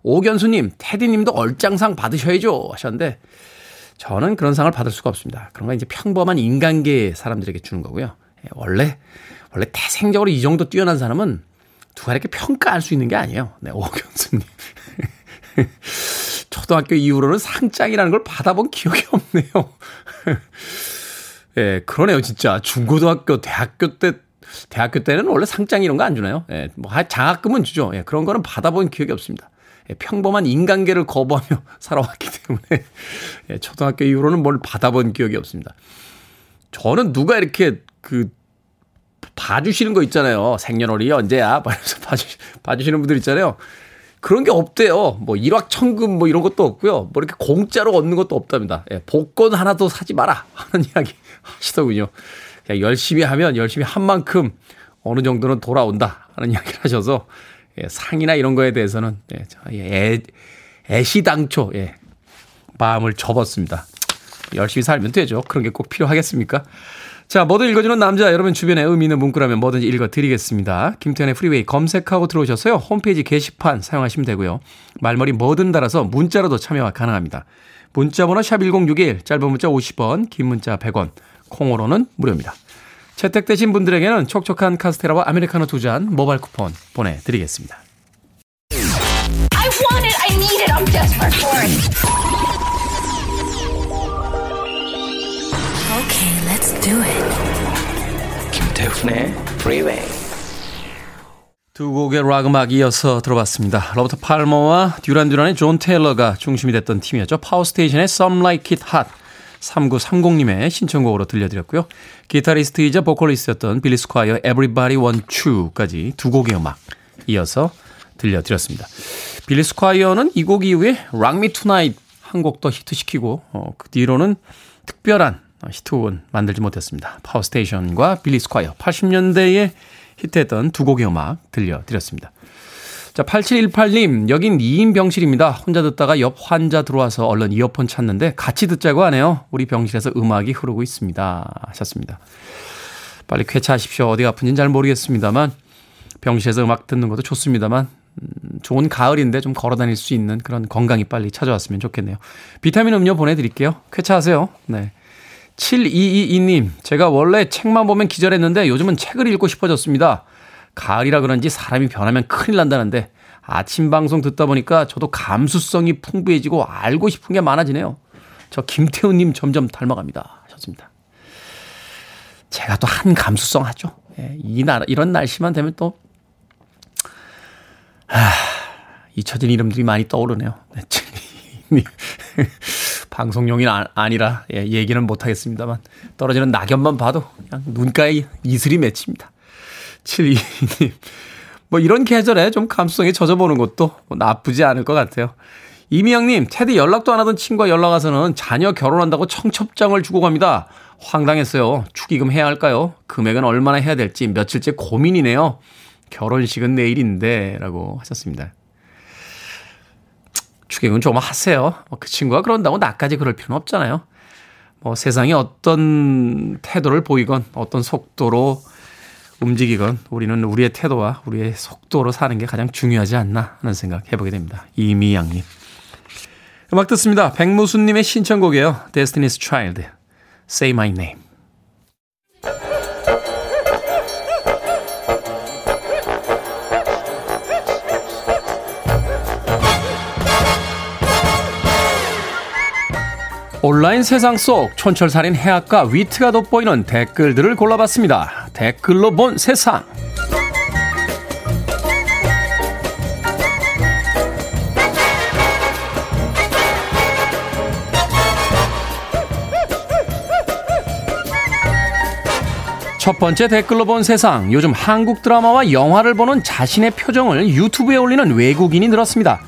오견수님, 테디님도 얼짱상 받으셔야죠. 하셨는데, 저는 그런 상을 받을 수가 없습니다. 그런 건 이제 평범한 인간계 사람들에게 주는 거고요. 원래, 원래 태생적으로 이 정도 뛰어난 사람은 누가 이렇게 평가할 수 있는 게 아니에요. 네, 오경수님. 초등학교 이후로는 상장이라는 걸 받아본 기억이 없네요. 예, 그러네요, 진짜. 중고등학교, 대학교 때, 대학교 때는 원래 상장 이런 거 안 주나요? 예, 뭐, 장학금은 주죠. 예, 그런 거는 받아본 기억이 없습니다. 예, 평범한 인간계를 거부하며 살아왔기 때문에, 예, 초등학교 이후로는 뭘 받아본 기억이 없습니다. 저는 누가 이렇게, 그, 봐주시는 거 있잖아요. 생년월일이 언제야? 말해서 봐주시, 봐주시는 분들 있잖아요. 그런 게 없대요. 뭐, 일확천금 뭐 이런 것도 없고요. 뭐 이렇게 공짜로 얻는 것도 없답니다. 예, 복권 하나도 사지 마라. 하는 이야기 하시더군요. 그냥 열심히 하면 열심히 한 만큼 어느 정도는 돌아온다. 하는 이야기를 하셔서, 예, 상이나 이런 거에 대해서는, 예, 애, 애시당초, 예, 마음을 접었습니다. 열심히 살면 되죠. 그런 게 꼭 필요하겠습니까? 자, 뭐든 읽어주는 남자, 여러분 주변에 의미 있는 문구라면 뭐든지 읽어드리겠습니다. 김태현의 프리웨이 검색하고 들어오셔서요. 홈페이지 게시판 사용하시면 되고요. 말머리 뭐든 달아서 문자로도 참여가 가능합니다. 문자번호 샵 일공육일, 짧은 문자 오십 원, 긴 문자 백 원, 콩으로는 무료입니다. 채택되신 분들에게는 촉촉한 카스테라와 아메리카노 두 잔 모바일 쿠폰 보내드리겠습니다. I want it, I need it, I'm desperate for it. Okay, let's do it. 김태훈의 프리웨이. 두 곡의 락 음악 이어서 들어봤습니다. 로버트 팔머와 듀란 듀란의 존 테일러가 중심이 됐던 팀이었죠. 파워스테이션의 Some Like It Hot, 삼구삼공님의 신청곡으로 들려드렸고요. 기타리스트이자 보컬리스트였던 빌리 스콰이어 Everybody Want You까지 두 곡의 음악 이어서 들려드렸습니다. 빌리 스콰이어는 이 곡 이후에 Rock Me Tonight 한 곡 더 히트시키고, 어, 그 뒤로는 특별한 히트곡은 만들지 못했습니다. 파워스테이션과 빌리 스콰이어, 팔십 년대에 히트했던 두 곡의 음악 들려드렸습니다. 자, 팔칠일팔님, 여긴 이 인 병실입니다. 혼자 듣다가 옆 환자 들어와서 얼른 이어폰 찾는데 같이 듣자고 하네요. 우리 병실에서 음악이 흐르고 있습니다. 하셨습니다. 빨리 쾌차하십시오. 어디가 아픈지는 잘 모르겠습니다만, 병실에서 음악 듣는 것도 좋습니다만, 음, 좋은 가을인데 좀 걸어다닐 수 있는 그런 건강이 빨리 찾아왔으면 좋겠네요. 비타민 음료 보내드릴게요. 쾌차하세요. 네. 칠이이이님, 제가 원래 책만 보면 기절했는데 요즘은 책을 읽고 싶어졌습니다. 가을이라 그런지 사람이 변하면 큰일 난다는데 아침 방송 듣다 보니까 저도 감수성이 풍부해지고 알고 싶은 게 많아지네요. 저 김태훈님 점점 닮아갑니다. 하셨습니다. 제가 또 한 감수성 하죠. 이 나라, 이런 날씨만 되면 또, 아, 잊혀진 이름들이 많이 떠오르네요. 네, 칠이이님. 방송용이 아니라, 예, 얘기는 못하겠습니다만 떨어지는 낙엽만 봐도 그냥 눈가에 이슬이 맺힙니다. 칠이이님, 뭐 이런 계절에 좀 감수성에 젖어보는 것도 뭐 나쁘지 않을 것 같아요. 이미영님, 테디 연락도 안 하던 친구가 연락 와서는 자녀 결혼한다고 청첩장을 주고 갑니다. 황당했어요. 축의금 해야 할까요? 금액은 얼마나 해야 될지 며칠째 고민이네요. 결혼식은 내일인데 라고 하셨습니다. 축의금 조금 하세요. 그 친구가 그런다고 나까지 그럴 필요는 없잖아요. 뭐 세상이 어떤 태도를 보이건 어떤 속도로 움직이건 우리는 우리의 태도와 우리의 속도로 사는 게 가장 중요하지 않나 하는 생각 해보게 됩니다. 이미양님. 음악 듣습니다. 백무순님의 신청곡이에요. Destiny's Child, Say My Name. 온라인 세상 속 촌철살인 해학과 위트가 돋보이는 댓글들을 골라봤습니다. 댓글로 본 세상. 첫 번째 댓글로 본 세상. 요즘 한국 드라마와 영화를 보는 자신의 표정을 유튜브에 올리는 외국인이 늘었습니다.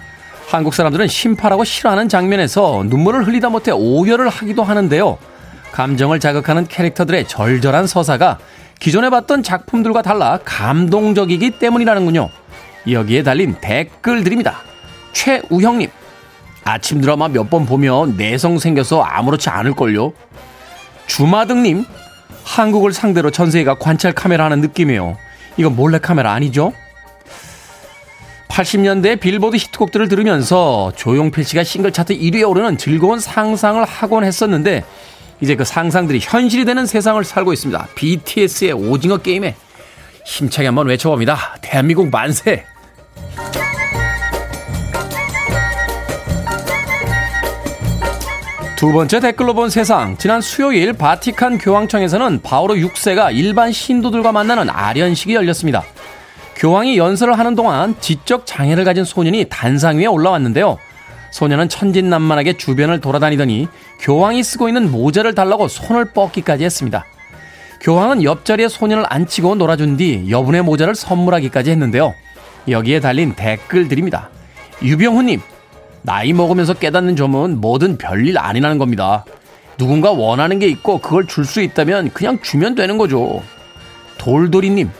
한국 사람들은 심파라고 싫어하는 장면에서 눈물을 흘리다 못해 오열을 하기도 하는데요. 감정을 자극하는 캐릭터들의 절절한 서사가 기존에 봤던 작품들과 달라 감동적이기 때문이라는군요. 여기에 달린 댓글들입니다. 최우형님, 아침 드라마 몇 번 보면 내성 생겨서 아무렇지 않을걸요. 주마등님, 한국을 상대로 전 세계가 관찰 카메라 하는 느낌이에요. 이건 몰래 카메라 아니죠? 팔십 년대 빌보드 히트곡들을 들으면서 조용필 씨가 싱글 차트 일 위에 오르는 즐거운 상상을 하곤 했었는데 이제 그 상상들이 현실이 되는 세상을 살고 있습니다. 비티에스의 오징어 게임에 힘차게 한번 외쳐봅니다. 대한민국 만세! 두 번째 댓글로 본 세상. 지난 수요일 바티칸 교황청에서는 바오로 육 세가 일반 신도들과 만나는 아련식이 열렸습니다. 교황이 연설을 하는 동안 지적 장애를 가진 소년이 단상 위에 올라왔는데요. 소년은 천진난만하게 주변을 돌아다니더니 교황이 쓰고 있는 모자를 달라고 손을 뻗기까지 했습니다. 교황은 옆자리에 소년을 앉히고 놀아준 뒤 여분의 모자를 선물하기까지 했는데요. 여기에 달린 댓글들입니다. 유병훈님. 나이 먹으면서 깨닫는 점은 뭐든 별일 아니라는 겁니다. 누군가 원하는 게 있고 그걸 줄 수 있다면 그냥 주면 되는 거죠. 돌돌이님,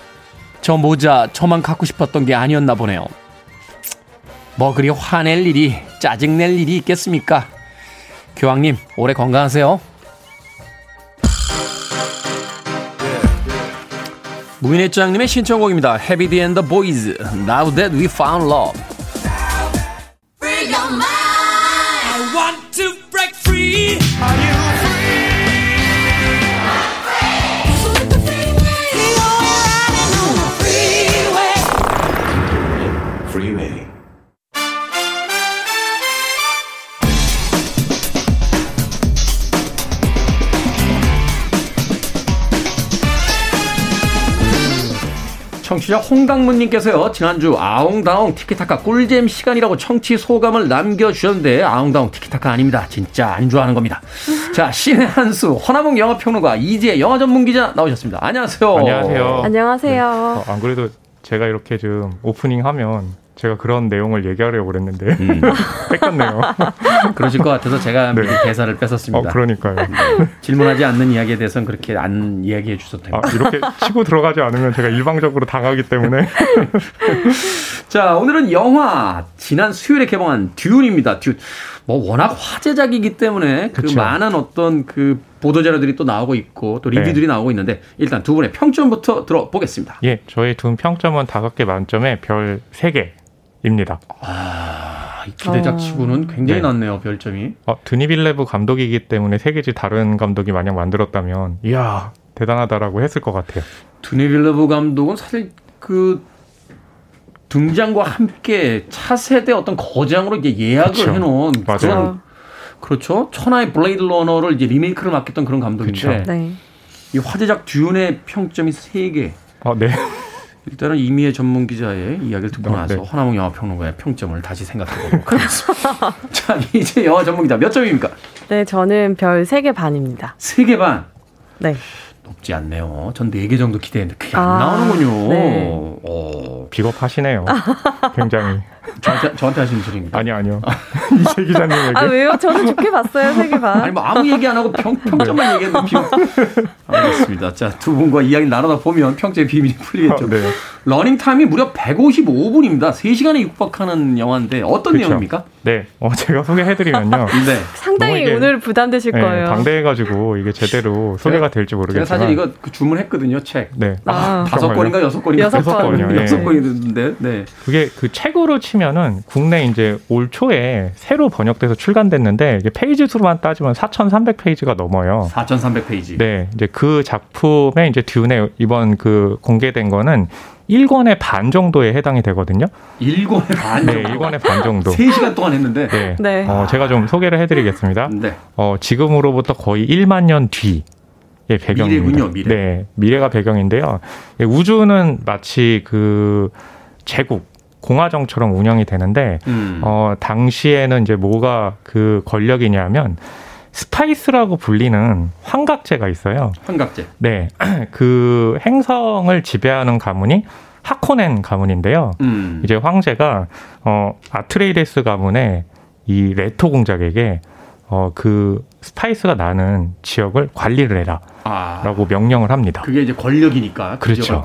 저 모자 저만 갖고 싶었던 게 아니었나 보네요. 뭐 그리 화낼 일이, 짜증낼 일이 있겠습니까? 교황님, 올해 건강하세요. 무인회장님의 신청곡입니다. 헤비디 앤 더 보이즈, Now That We Found Love. 청취자 홍강문님께서요, 지난주 아웅다웅 티키타카 꿀잼 시간이라고 청취 소감을 남겨주셨는데, 아웅다웅 티키타카 아닙니다. 진짜 안 좋아하는 겁니다. 자, 신의 한수 허남봉 영화평론가, 이지혜 영화전문기자 나오셨습니다. 안녕하세요. 안녕하세요. 안녕하세요. 네. 안 그래도 제가 이렇게 좀 오프닝 하면 제가 그런 내용을 얘기하려고 그랬는데 음. 뺏겼네요. 그러실 것 같아서 제가 네. 대사를 뺏었습니다. 어, 그러니까요. 질문하지 않는 이야기에 대해서는 그렇게 안 이야기해 주셔도 됩니다. 아, 이렇게 치고 들어가지 않으면 제가 일방적으로 당하기 때문에. 자, 오늘은 영화 지난 수요일에 개봉한 듄입니다. 듄. 뭐 워낙 화제작이기 때문에 그쵸. 그 많은 어떤 그 보도자료들이 또 나오고 있고 또 리뷰들이 네. 나오고 있는데 일단 두 분의 평점부터 들어보겠습니다. 예, 저희 둔 평점은 다섯 개 만점에 별 세 개. 입니다. 아, 기대작 치고는 굉장히 네. 낮네요, 별점이. 어, 드니 빌뇌브 감독이기 때문에 세계지 다른 감독이 만약 만들었다면 이야, 대단하다라고 했을 것 같아요. 드니 빌뇌브 감독은 사실 그 등장과 함께 차세대 어떤 거장으로 이제 예약을 그쵸. 해놓은 맞아요. 그런, 그렇죠. 천하의 블레이드 러너를 이제 리메이크를 맡겼던 그런 감독인데 네. 이 화제작 듄의 평점이 세 개. 아, 네. 일단은 이미혜 전문 기자의 이야기를 듣고 나서 네. 허남봉 영화평론가의 평점을 다시 생각해보도록 하겠습니다. 자, 이제 영화 전문 기자 몇 점입니까? 네, 저는 별 세 개 반입니다. 세 개 반? 네. 높지 않네요. 전 네 개 정도 기대했는데 그게 아, 안 나오는군요. 네. 어, 비겁하시네요. 굉장히. 저, 저한테 하시는 소리입니다. 아니요, 아니요. 이재 기자님에게. 아, 왜요? 저는 좋게 봤어요, 세 개 반. 아니, 뭐 아무 얘기 안 하고 평, 평점만 얘기했는데. 비용... 알겠습니다. 자, 두 분과 이야기를 나누다 보면 평점의 비밀이 풀리겠죠. 아, 네. 러닝타임이 무려 백오십오 분입니다. 세 시간에 육박하는 영화인데 어떤 그쵸. 내용입니까? 네, 어, 제가 소개해드리면요. 네. 상당히 이게, 오늘 부담되실 네, 거예요. 당대해가지고 이게 제대로 소개가 될지 모르겠지만. 제가 사실 이거 그 주문했거든요, 책. 네. 아, 다섯 권인가 여섯 권인가? 여섯 권이요. 여섯 권이 됐는데, 네. 그게 그 책으로 치면 은 국내 이제 올 초에 새로 번역돼서 출간됐는데 이게 페이지 수로만 따지면 사천삼백 페이지가 넘어요. 사천삼백 페이지. 네, 이제 그 작품의 이제 듄에 이번 그 공개된 거는 일 권의 반 정도에 해당이 되거든요. 일 권의 반 정도? 네, 일 권의 반 정도. 세 시간 동안 했는데. 네. 네. 어, 제가 좀 소개를 해드리겠습니다. 네. 어, 지금으로부터 거의 일만 년 뒤. 예, 배경입니다. 미래군요, 미래. 네, 미래가 배경인데요. 예, 우주는 마치 그 제국. 공화정처럼 운영이 되는데 음. 어, 당시에는 이제 뭐가 그 권력이냐면 스파이스라고 불리는 환각제가 있어요. 환각제. 네, 그 행성을 지배하는 가문이 하코넨 가문인데요. 음. 이제 황제가 어, 아트레이데스 가문의 이 레토 공작에게 어, 그 스파이스가 나는 지역을 관리를 해라라고 아. 명령을 합니다. 그게 이제 권력이니까. 그 그렇죠.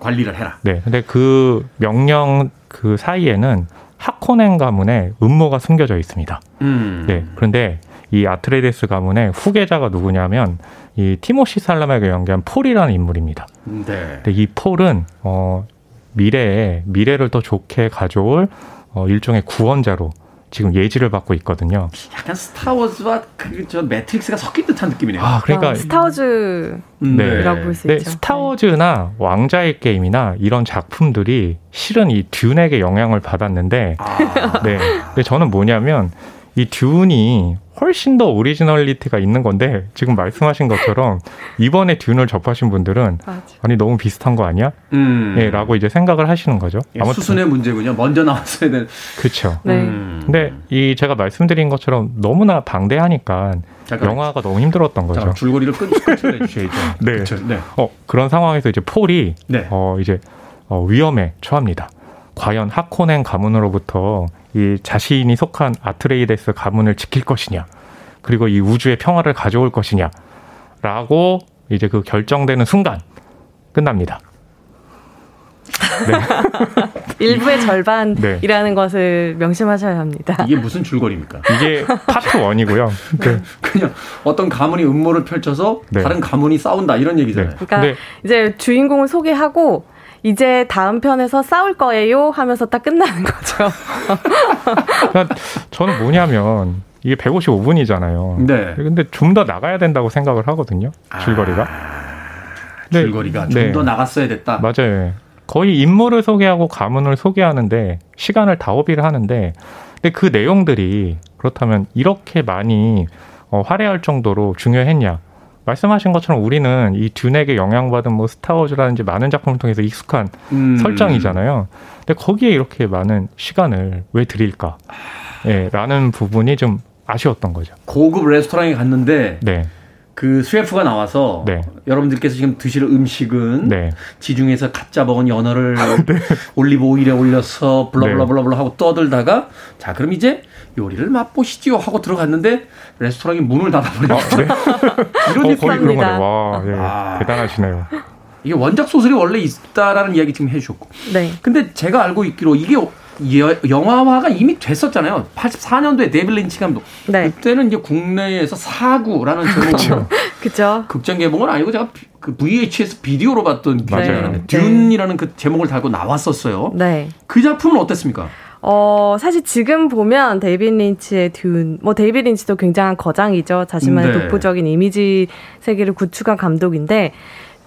관리를 해라. 네. 근데 그 명령 그 사이에는 하코넨 가문의 음모가 숨겨져 있습니다. 음. 네. 그런데 이 아트레이데스 가문의 후계자가 누구냐면 이 티모시 살람에게 연기한 폴이라는 인물입니다. 네. 근데 이 폴은 어, 미래에 미래를 더 좋게 가져올 어, 일종의 구원자로 지금 예지를 받고 있거든요. 약간 스타워즈와 그 저 매트릭스가 섞인 듯한 느낌이네요. 아, 그러니까 아, 스타워즈라고 네. 볼 수 있죠. 스타워즈나 네. 왕자의 게임이나 이런 작품들이 실은 이 듄에게 영향을 받았는데, 아. 네. 근데 저는 뭐냐면 이 듄이 훨씬 더 오리지널리티가 있는 건데 지금 말씀하신 것처럼 이번에 듄을 접하신 분들은 맞아. 아니 너무 비슷한 거 아니야? 음. 예, 라고 이제 생각을 하시는 거죠. 예, 아무튼. 수순의 문제군요. 먼저 나왔어야 되는. 그렇죠. 네. 음. 근데 이 제가 말씀드린 것처럼 너무나 방대하니까 잠깐, 영화가 너무 힘들었던 거죠. 잠깐, 줄거리를 끊어내 주셔야죠. 네. 그쵸, 네. 어, 그런 상황에서 이제 폴이 네. 어, 이제 어, 위험에 처합니다. 과연 하코넨 가문으로부터 이 자신이 속한 아트레이데스 가문을 지킬 것이냐, 그리고 이 우주의 평화를 가져올 것이냐라고 이제 그 결정되는 순간 끝납니다. 네. 일부의 절반이라는 네. 것을 명심하셔야 합니다. 이게 무슨 줄거리입니까? 이게 파트 일이고요. 네. 그냥 어떤 가문이 음모를 펼쳐서 네. 다른 가문이 싸운다 이런 얘기잖아요. 네. 그러니까 네. 이제 주인공을 소개하고 이제 다음 편에서 싸울 거예요 하면서 딱 끝나는 거죠. 그러니까 저는 뭐냐면 이게 백오십오 분이잖아요. 네. 근데 좀 더 나가야 된다고 생각을 하거든요. 줄거리가. 아, 줄거리가 좀 더 네. 나갔어야 됐다. 맞아요. 거의 인물을 소개하고 가문을 소개하는데 시간을 다 허비를 하는데 근데 그 내용들이 그렇다면 이렇게 많이 어, 화려할 정도로 중요했냐. 말씀하신 것처럼 우리는 이 듄에게 영향받은 뭐 스타워즈라든지 많은 작품을 통해서 익숙한 음. 설정이잖아요. 근데 거기에 이렇게 많은 시간을 왜 드릴까? 예, 라는 부분이 좀 아쉬웠던 거죠. 고급 레스토랑에 갔는데 네. 그 셰프가 나와서 네. 여러분들께서 지금 드실 음식은 네. 지중해에서 갓자 먹은 연어를 네. 올리브 오일에 올려서 블라블라블라블라 네. 하고 떠들다가 자 그럼 이제 요리를 맛보시지요 하고 들어갔는데 레스토랑이 문을 닫아버려요. 아, 네. 이런 일이 있습니다. 와, 예, 아, 대단하시네요. 이게 원작 소설이 원래 있다라는 이야기 지금 해주셨고. 네. 근데 제가 알고 있기로 이게 여, 영화화가 이미 됐었잖아요. 팔십사 년도에 데이비드 린치 감독. 네. 그때는 이제 국내에서 사구라는 제목으로. 그렇죠. 극장 개봉은 아니고 제가 그 브이에이치에스 비디오로 봤던 맞아요. 듄이라는 그 제목을 달고 나왔었어요. 네. 그 작품은 어땠습니까? 어, 사실 지금 보면 데이비드 린치의 듄, 뭐 데이비드 린치도 굉장한 거장이죠. 자신만의 네. 독보적인 이미지 세계를 구축한 감독인데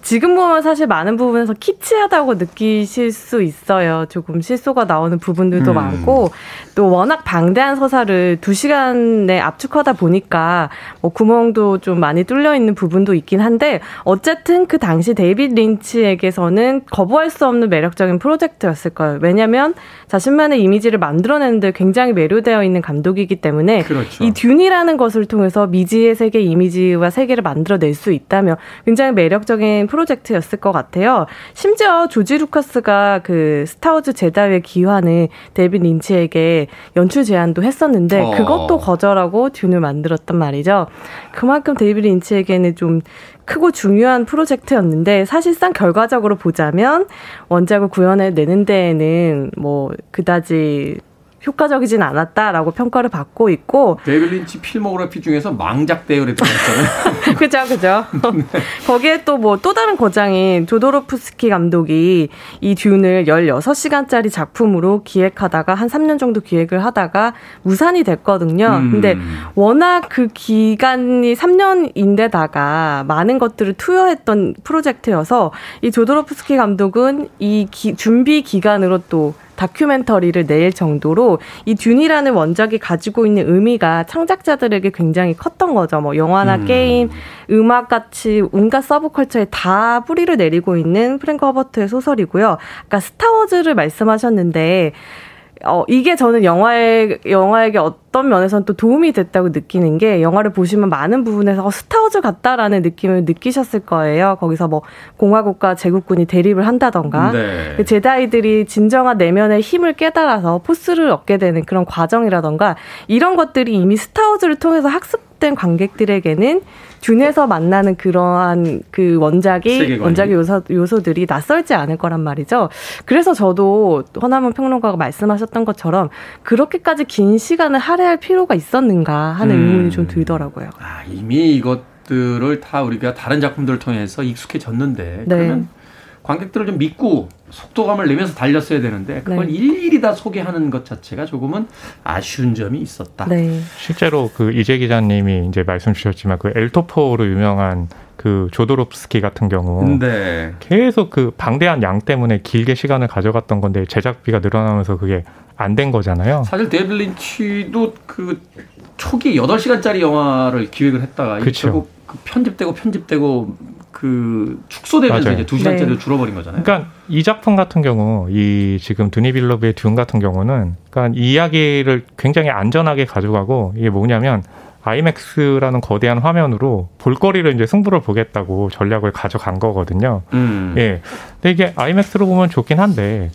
지금 보면 사실 많은 부분에서 키치하다고 느끼실 수 있어요. 조금 실소가 나오는 부분들도 음. 많고 또 워낙 방대한 서사를 두 시간에 압축하다 보니까 뭐 구멍도 좀 많이 뚫려 있는 부분도 있긴 한데 어쨌든 그 당시 데이비드 린치에게서는 거부할 수 없는 매력적인 프로젝트였을 거예요. 왜냐하면 자신만의 이미지를 만들어내는데 굉장히 매료되어 있는 감독이기 때문에 그렇죠. 이 듄이라는 것을 통해서 미지의 세계 이미지와 세계를 만들어낼 수 있다면 굉장히 매력적인 프로젝트였을 것 같아요. 심지어 조지 루카스가 그 스타워즈 제다의 기환을 데이비드 린치에게 연출 제안도 했었는데 어. 그것도 거절하고 듄을 만들었단 말이죠. 그만큼 데이비드 린치에게는 좀 크고 중요한 프로젝트였는데 사실상 결과적으로 보자면 원작을 구현해내는 데에는 뭐 그다지 효과적이진 않았다라고 평가를 받고 있고 데이비드 린치 필모그래피 중에서 망작 대열에 들어갔잖아요. 그죠, 그죠. 네. 거기에 또 뭐 또 다른 거장인 조도로프스키 감독이 이 듄을 열여섯 시간짜리 작품으로 기획하다가 한 삼 년 정도 기획을 하다가 무산이 됐거든요. 음. 근데 워낙 그 기간이 삼 년인데다가 많은 것들을 투여했던 프로젝트여서 이 조도로프스키 감독은 이 기, 준비 기간으로 또 다큐멘터리를 낼 정도로 이 듄이라는 원작이 가지고 있는 의미가 창작자들에게 굉장히 컸던 거죠. 뭐 영화나 음. 게임, 음악같이 온갖 서브컬처에 다 뿌리를 내리고 있는 프랭크 허버트의 소설이고요. 아까 스타워즈를 말씀하셨는데 어, 이게 저는 영화에, 영화에게 어떤 면에서는 또 도움이 됐다고 느끼는 게 영화를 보시면 많은 부분에서 어, 스타워즈 같다라는 느낌을 느끼셨을 거예요. 거기서 뭐 공화국과 제국군이 대립을 한다던가 네. 그 제다이들이 진정한 내면의 힘을 깨달아서 포스를 얻게 되는 그런 과정이라던가 이런 것들이 이미 스타워즈를 통해서 학습 소속된 관객들에게는 듄에서 만나는 그러한 그 원작이 세계관이. 원작의 요소, 요소들이 낯설지 않을 거란 말이죠. 그래서 저도 허남봉 평론가가 말씀하셨던 것처럼 그렇게까지 긴 시간을 할애할 필요가 있었는가 하는 음. 의문이 좀 들더라고요. 아, 이미 이것들을 다 우리가 다른 작품들을 통해서 익숙해졌는데 네. 그러면 관객들을 좀 믿고 속도감을 내면서 달렸어야 되는데 그걸 네. 일일이 다 소개하는 것 자체가 조금은 아쉬운 점이 있었다. 네. 실제로 그 이재 기자님이 이제 말씀 주셨지만 그 엘토포로 유명한 그 조도로프스키 같은 경우 네. 계속 그 방대한 양 때문에 길게 시간을 가져갔던 건데 제작비가 늘어나면서 그게 안 된 거잖아요. 사실 데이비드 린치도 그 초기 여덟 시간짜리 영화를 기획을 했다가 결국 그 편집되고 편집되고 그 축소되면서 맞아요. 이제 두 시간짜리로 네. 줄어버린 거잖아요. 그러니까 이 작품 같은 경우, 이 지금 드니 빌뇌브의 듄 같은 경우는, 그러니까 이야기를 굉장히 안전하게 가져가고 이게 뭐냐면 아이맥스라는 거대한 화면으로 볼거리를 이제 승부를 보겠다고 전략을 가져간 거거든요. 음. 예, 근데 이게 아이맥스로 보면 좋긴 한데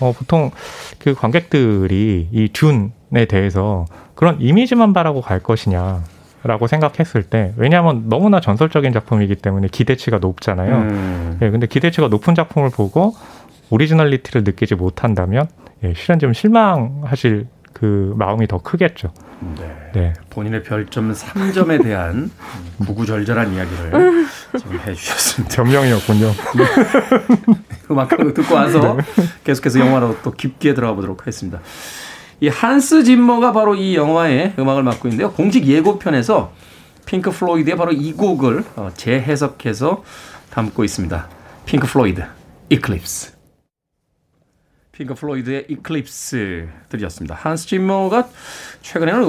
어, 보통 그 관객들이 이 듄에 대해서 그런 이미지만 바라고 갈 것이냐. 라고 생각했을 때 왜냐하면 너무나 전설적인 작품이기 때문에 기대치가 높잖아요. 음. 예, 근데 기대치가 높은 작품을 보고 오리지널리티를 느끼지 못한다면 예, 실은 좀 실망하실 그 마음이 더 크겠죠. 네. 네. 본인의 별점 삼 점에 대한 구구절절한 이야기를 지금 해주셨습니다. 점령이었군요. 음악을 듣고 와서 계속해서 영화로 또 깊게 들어가 보도록 하겠습니다. 이 한스 짐머가 바로 이 영화의 음악을 맡고 있는데요. 공식 예고편에서 핑크 플로이드의 바로 이 곡을 재해석해서 담고 있습니다. 핑크 플로이드, 이클립스. 핑크 플로이드의 이클립스 들이었습니다. 한스 짐머가 최근에는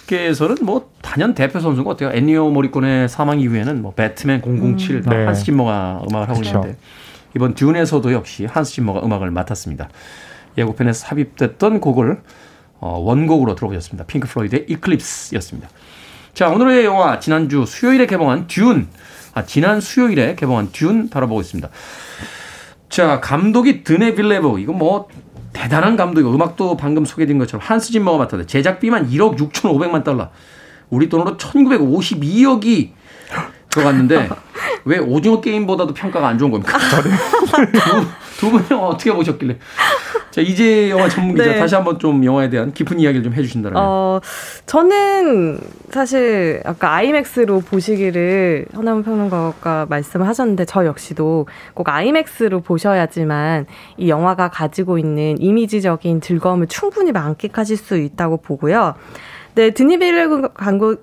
음악계에서는 뭐 단연 대표 선수인 것 같아요. 엔니오 모리코네 사망 이후에는 뭐 배트맨 공공칠 다 네. 한스 짐머가 음악을 하고 그렇죠. 있는데 이번 듄에서도 역시 한스 짐머가 음악을 맡았습니다. 예고편에 삽입됐던 곡을 원곡으로 들어보셨습니다. 핑크 플로이드의 이클립스였습니다. 자, 오늘의 영화 지난주 수요일에 개봉한 듄, 아, 지난 수요일에 개봉한 듄 다뤄보고 있습니다. 자, 감독이 드니 빌뇌브, 이건 뭐 대단한 감독이고 음악도 방금 소개된 것처럼 한스 짐머가 맡았는데 제작비만 일억 육천오백만 달러, 우리 돈으로 천구백오십이억이 들어갔는데 왜 오징어 게임보다도 평가가 안 좋은 겁니까? 두, 두 분은 어떻게 보셨길래? 자, 이제 영화 전문 기자 네. 다시 한번 좀 영화에 대한 깊은 이야기를 좀 해주신다면. 어, 저는 사실 아까 아이맥스로 보시기를 허남봉 평론가가 말씀하셨는데 저 역시도 꼭 아이맥스로 보셔야지만 이 영화가 가지고 있는 이미지적인 즐거움을 충분히 만끽하실 수 있다고 보고요. 네, 드니 빌뇌브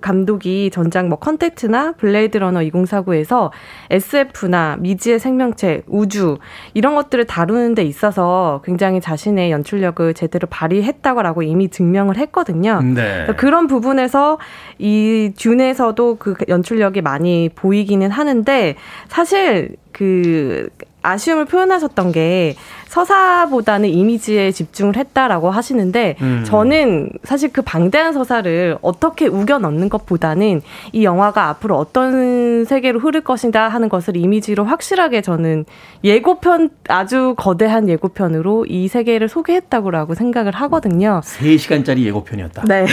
감독이 전작 뭐 컨택트나 블레이드 러너 이공사구에서 에스에프나 미지의 생명체, 우주 이런 것들을 다루는 데 있어서 굉장히 자신의 연출력을 제대로 발휘했다고 이미 증명을 했거든요. 네. 그런 부분에서 이 듄에서도 그 연출력이 많이 보이기는 하는데 사실 그 아쉬움을 표현하셨던 게 서사보다는 이미지에 집중을 했다라고 하시는데 음. 저는 사실 그 방대한 서사를 어떻게 우겨 넣는 것보다는 이 영화가 앞으로 어떤 세계로 흐를 것이다 하는 것을 이미지로 확실하게 저는 예고편 아주 거대한 예고편으로 이 세계를 소개했다고 생각을 하거든요. 세 시간짜리 예고편이었다. 네.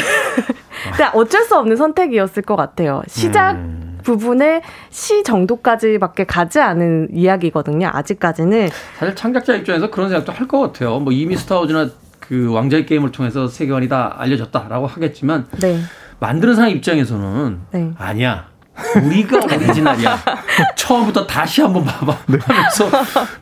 근데 어쩔 수 없는 선택이었을 것 같아요. 시작 음. 부분에 시 정도까지밖에 가지 않은 이야기거든요. 아직까지는. 사실 창작자 입장에서 그런 생각도 할 것 같아요. 뭐 이미 스타워즈나 그 왕자의 게임을 통해서 세계관이 다 알려졌다라고 하겠지만 네. 만드는 사람 입장에서는 네. 아니야. 우리가 오리지널이야. 처음부터 다시 한번 봐봐 하면서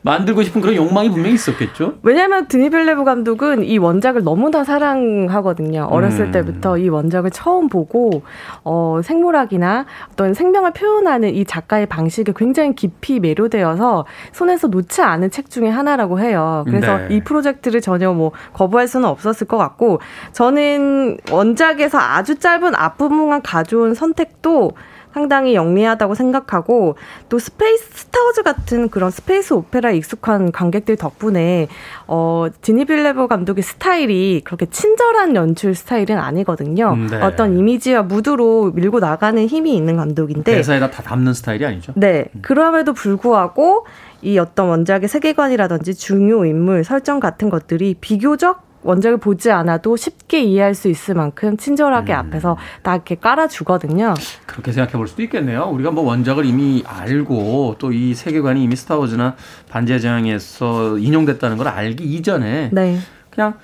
만들고 싶은 그런 욕망이 분명히 있었겠죠. 왜냐하면 드니 빌뇌브 감독은 이 원작을 너무나 사랑하거든요. 어렸을 음. 때부터 이 원작을 처음 보고 어, 생물학이나 어떤 생명을 표현하는 이 작가의 방식에 굉장히 깊이 매료되어서 손에서 놓지 않은 책 중에 하나라고 해요. 그래서 네. 이 프로젝트를 전혀 뭐 거부할 수는 없었을 것 같고 저는 원작에서 아주 짧은 앞부분만 가져온 선택도 상당히 영리하다고 생각하고 또 스페이스 스타워즈 같은 그런 스페이스 오페라에 익숙한 관객들 덕분에 어, 드니 빌뇌브 감독의 스타일이 그렇게 친절한 연출 스타일은 아니거든요. 네. 어떤 이미지와 무드로 밀고 나가는 힘이 있는 감독인데 대사에다 다 담는 스타일이 아니죠. 네. 그럼에도 불구하고 이 어떤 원작의 세계관이라든지 중요 인물 설정 같은 것들이 비교적 원작을 보지 않아도 쉽게 이해할 수 있을 만큼 친절하게 음. 앞에서 다 이렇게 깔아주거든요. 그렇게 생각해 볼 수도 있겠네요. 우리가 뭐 원작을 이미 알고 또 이 세계관이 이미 스타워즈나 반지의 제왕에서 인용됐다는 걸 알기 이전에 네. 그냥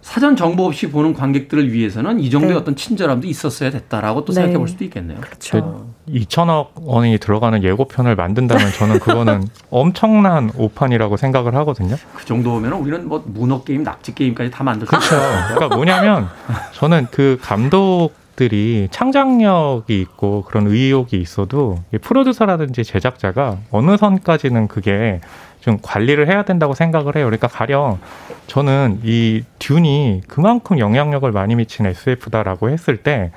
사전 정보 없이 보는 관객들을 위해서는 이 정도의 네. 어떤 친절함도 있었어야 됐다라고 또 네. 생각해 볼 수도 있겠네요. 그렇죠. 이천억 원이 들어가는 예고편을 만든다면 저는 그거는 엄청난 오판이라고 생각을 하거든요. 그 정도면 우리는 뭐 문어 게임, 낙지 게임까지 다 만들 수 있어요. 그렇죠. 그러니까 뭐냐면 저는 그 감독들이 창작력이 있고 그런 의욕이 있어도 프로듀서라든지 제작자가 어느 선까지는 그게 좀 관리를 해야 된다고 생각을 해요. 그러니까 가령 저는 이 듄이 그만큼 영향력을 많이 미친 에스에프다라고 했을 때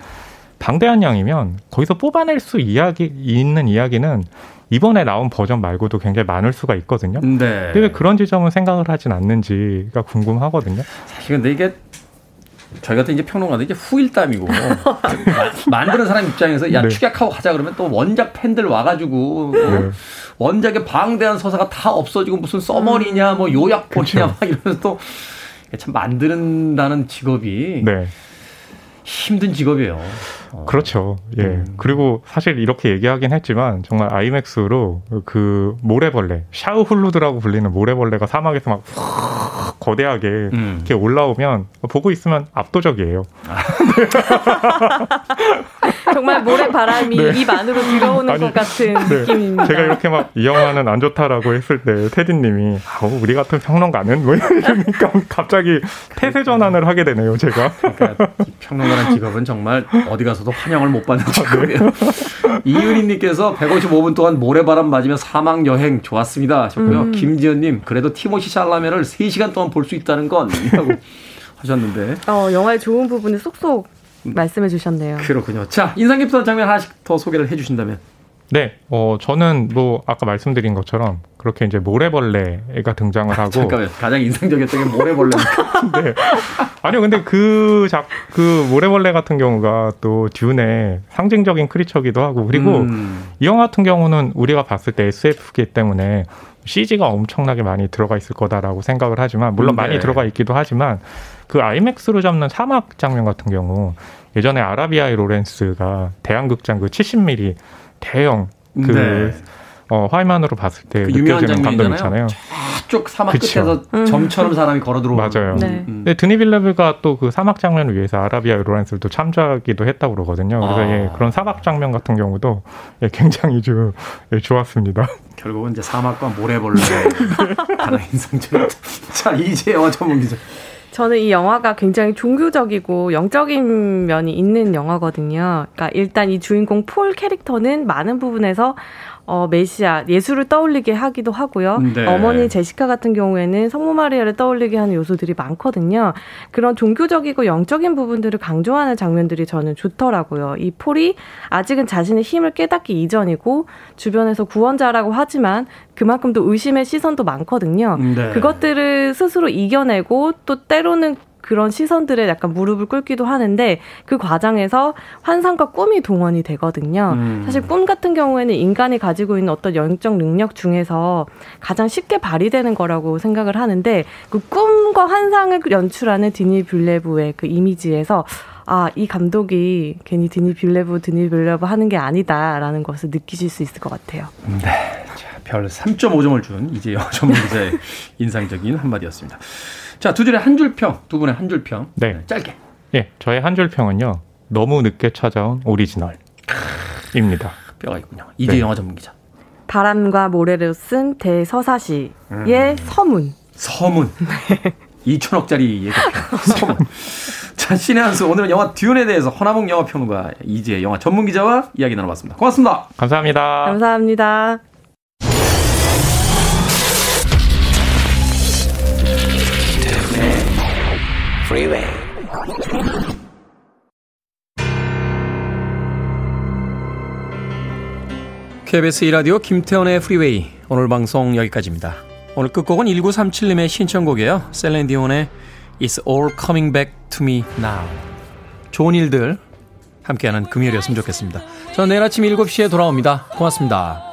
방대한 양이면 거기서 뽑아낼 수 이야기, 있는 이야기는 이번에 나온 버전 말고도 굉장히 많을 수가 있거든요. 네. 근데 왜 그런 지점은 생각을 하진 않는지가 궁금하거든요. 사실 근데 이게 저희 같은 이제 평론가들 이제 후일담이고 만드는 사람 입장에서 야 네. 축약하고 가자 그러면 또 원작 팬들 와가지고 네. 원작의 방대한 서사가 다 없어지고 무슨 써머리냐 뭐 요약본이냐 막 이러면서 또 참 만드는다는 직업이 네. 힘든 직업이에요. 어. 그렇죠. 예. 음. 그리고 사실 이렇게 얘기하긴 했지만 정말 아이맥스로 그 모래벌레, 샤우훌루드라고 불리는 모래벌레가 사막에서 막 확 거대하게 음. 이렇게 올라오면 보고 있으면 압도적이에요. 아. 정말 모래바람이 네. 입 안으로 들어오는 아니, 것 같은 네. 느낌입니다. 제가 이렇게 막 이 영화는 안 좋다라고 했을 때 테디님이 아우 우리 같은 평론가는 뭐 이러니까 갑자기 태세 전환을 하게 되네요. 제가. 그러니까 평론가라는 직업은 정말 어디 가서도 환영을 못 받는 직업이에요. 아, 네. 이은희님께서 백오십오 분 동안 모래바람 맞으며 사막 여행 좋았습니다 하셨고요. 음. 김지연님 그래도 티모시 샬라메를 세 시간 동안 볼 수 있다는 건 이라고 하셨는데 어, 영화의 좋은 부분이 쏙쏙 말씀해 주셨네요. 그렇군요. 자, 인상 깊었던 장면 하나씩 더 소개를 해 주신다면. 네, 어, 저는 뭐 아까 말씀드린 것처럼 그렇게 이제 모래벌레가 등장을 하고. 잠깐만요. 가장 인상적이었던 게 모래벌레. 네. 아니요, 근데 그 작, 그 모래벌레 같은 경우가 또 듄의 상징적인 크리처기도 하고 그리고 음. 이 영화 같은 경우는 우리가 봤을 때 에스에프기 때문에 씨지가 엄청나게 많이 들어가 있을 거다라고 생각을 하지만 물론 네. 많이 들어가 있기도 하지만 그 아이맥스로 잡는 사막 장면 같은 경우 예전에 아라비아의 로렌스가 대한극장 그 칠십 밀리미터 대형 그 네. 어, 화면으로 봤을 때 그 느껴지는 감동 있잖아요. 저쪽 사막 그쵸. 끝에서 음. 점처럼 사람이 걸어 들어오고. 맞아요. 네. 음. 근데 드니 빌뇌브가 또 그 사막 장면을 위해서 아라비아의 로렌스를 또 참조하기도 했다고 그러거든요. 그래서 아. 예, 그런 사막 장면 같은 경우도 예, 굉장히 좀 예, 좋았습니다. 결국은 이제 사막과 모래벌레 하나 인상적인. 자, 이제 영화 전문 기자. 저는 이 영화가 굉장히 종교적이고 영적인 면이 있는 영화거든요. 그러니까 일단 이 주인공 폴 캐릭터는 많은 부분에서 어, 메시아, 예수를 떠올리게 하기도 하고요. 네. 어머니 제시카 같은 경우에는 성모 마리아를 떠올리게 하는 요소들이 많거든요. 그런 종교적이고 영적인 부분들을 강조하는 장면들이 저는 좋더라고요. 이 폴이 아직은 자신의 힘을 깨닫기 이전이고 주변에서 구원자라고 하지만 그만큼 또 의심의 시선도 많거든요. 네. 그것들을 스스로 이겨내고 또 때로는 그런 시선들에 약간 무릎을 꿇기도 하는데 그 과정에서 환상과 꿈이 동원이 되거든요. 음. 사실 꿈 같은 경우에는 인간이 가지고 있는 어떤 영적 능력 중에서 가장 쉽게 발휘되는 거라고 생각을 하는데 그 꿈과 환상을 연출하는 드니 빌뇌브의 그 이미지에서 아, 이 감독이 괜히 드니 빌뇌브, 드니 빌뇌브 하는 게 아니다라는 것을 느끼실 수 있을 것 같아요. 네, 자, 별 삼 점 오 점을 준 이제 영화전문 기자의 인상적인 한마디였습니다. 자, 두 줄의 한 줄 평, 두 분의 한 줄 평. 네. 짧게. 예, 저의 한 줄 평은요. 너무 늦게 찾아온 오리지널입니다. 뼈가 있군요. 이제 네. 영화 전문 기자. 바람과 모래로 쓴 대서사시의 음. 서문. 서문. 네. 이천억짜리 예고편. 서문. 자, 신의 한 수. 오늘은 영화 듄에 대해서 허남봉 영화평론가 이제 영화 전문 기자와 이야기 나눠봤습니다. 고맙습니다. 감사합니다. 감사합니다. Freeway. 케이비에스 이 라디오 김태원의 프리웨이 오늘 방송 여기까지입니다. 오늘 끝곡은 천구백삼십칠님의 신청곡이에요. 셀렌디온의 It's All Coming Back To Me Now. 좋은 일들 함께하는 금요일이었으면 좋겠습니다. 저는 내일 아침 일곱 시에 돌아옵니다. 고맙습니다.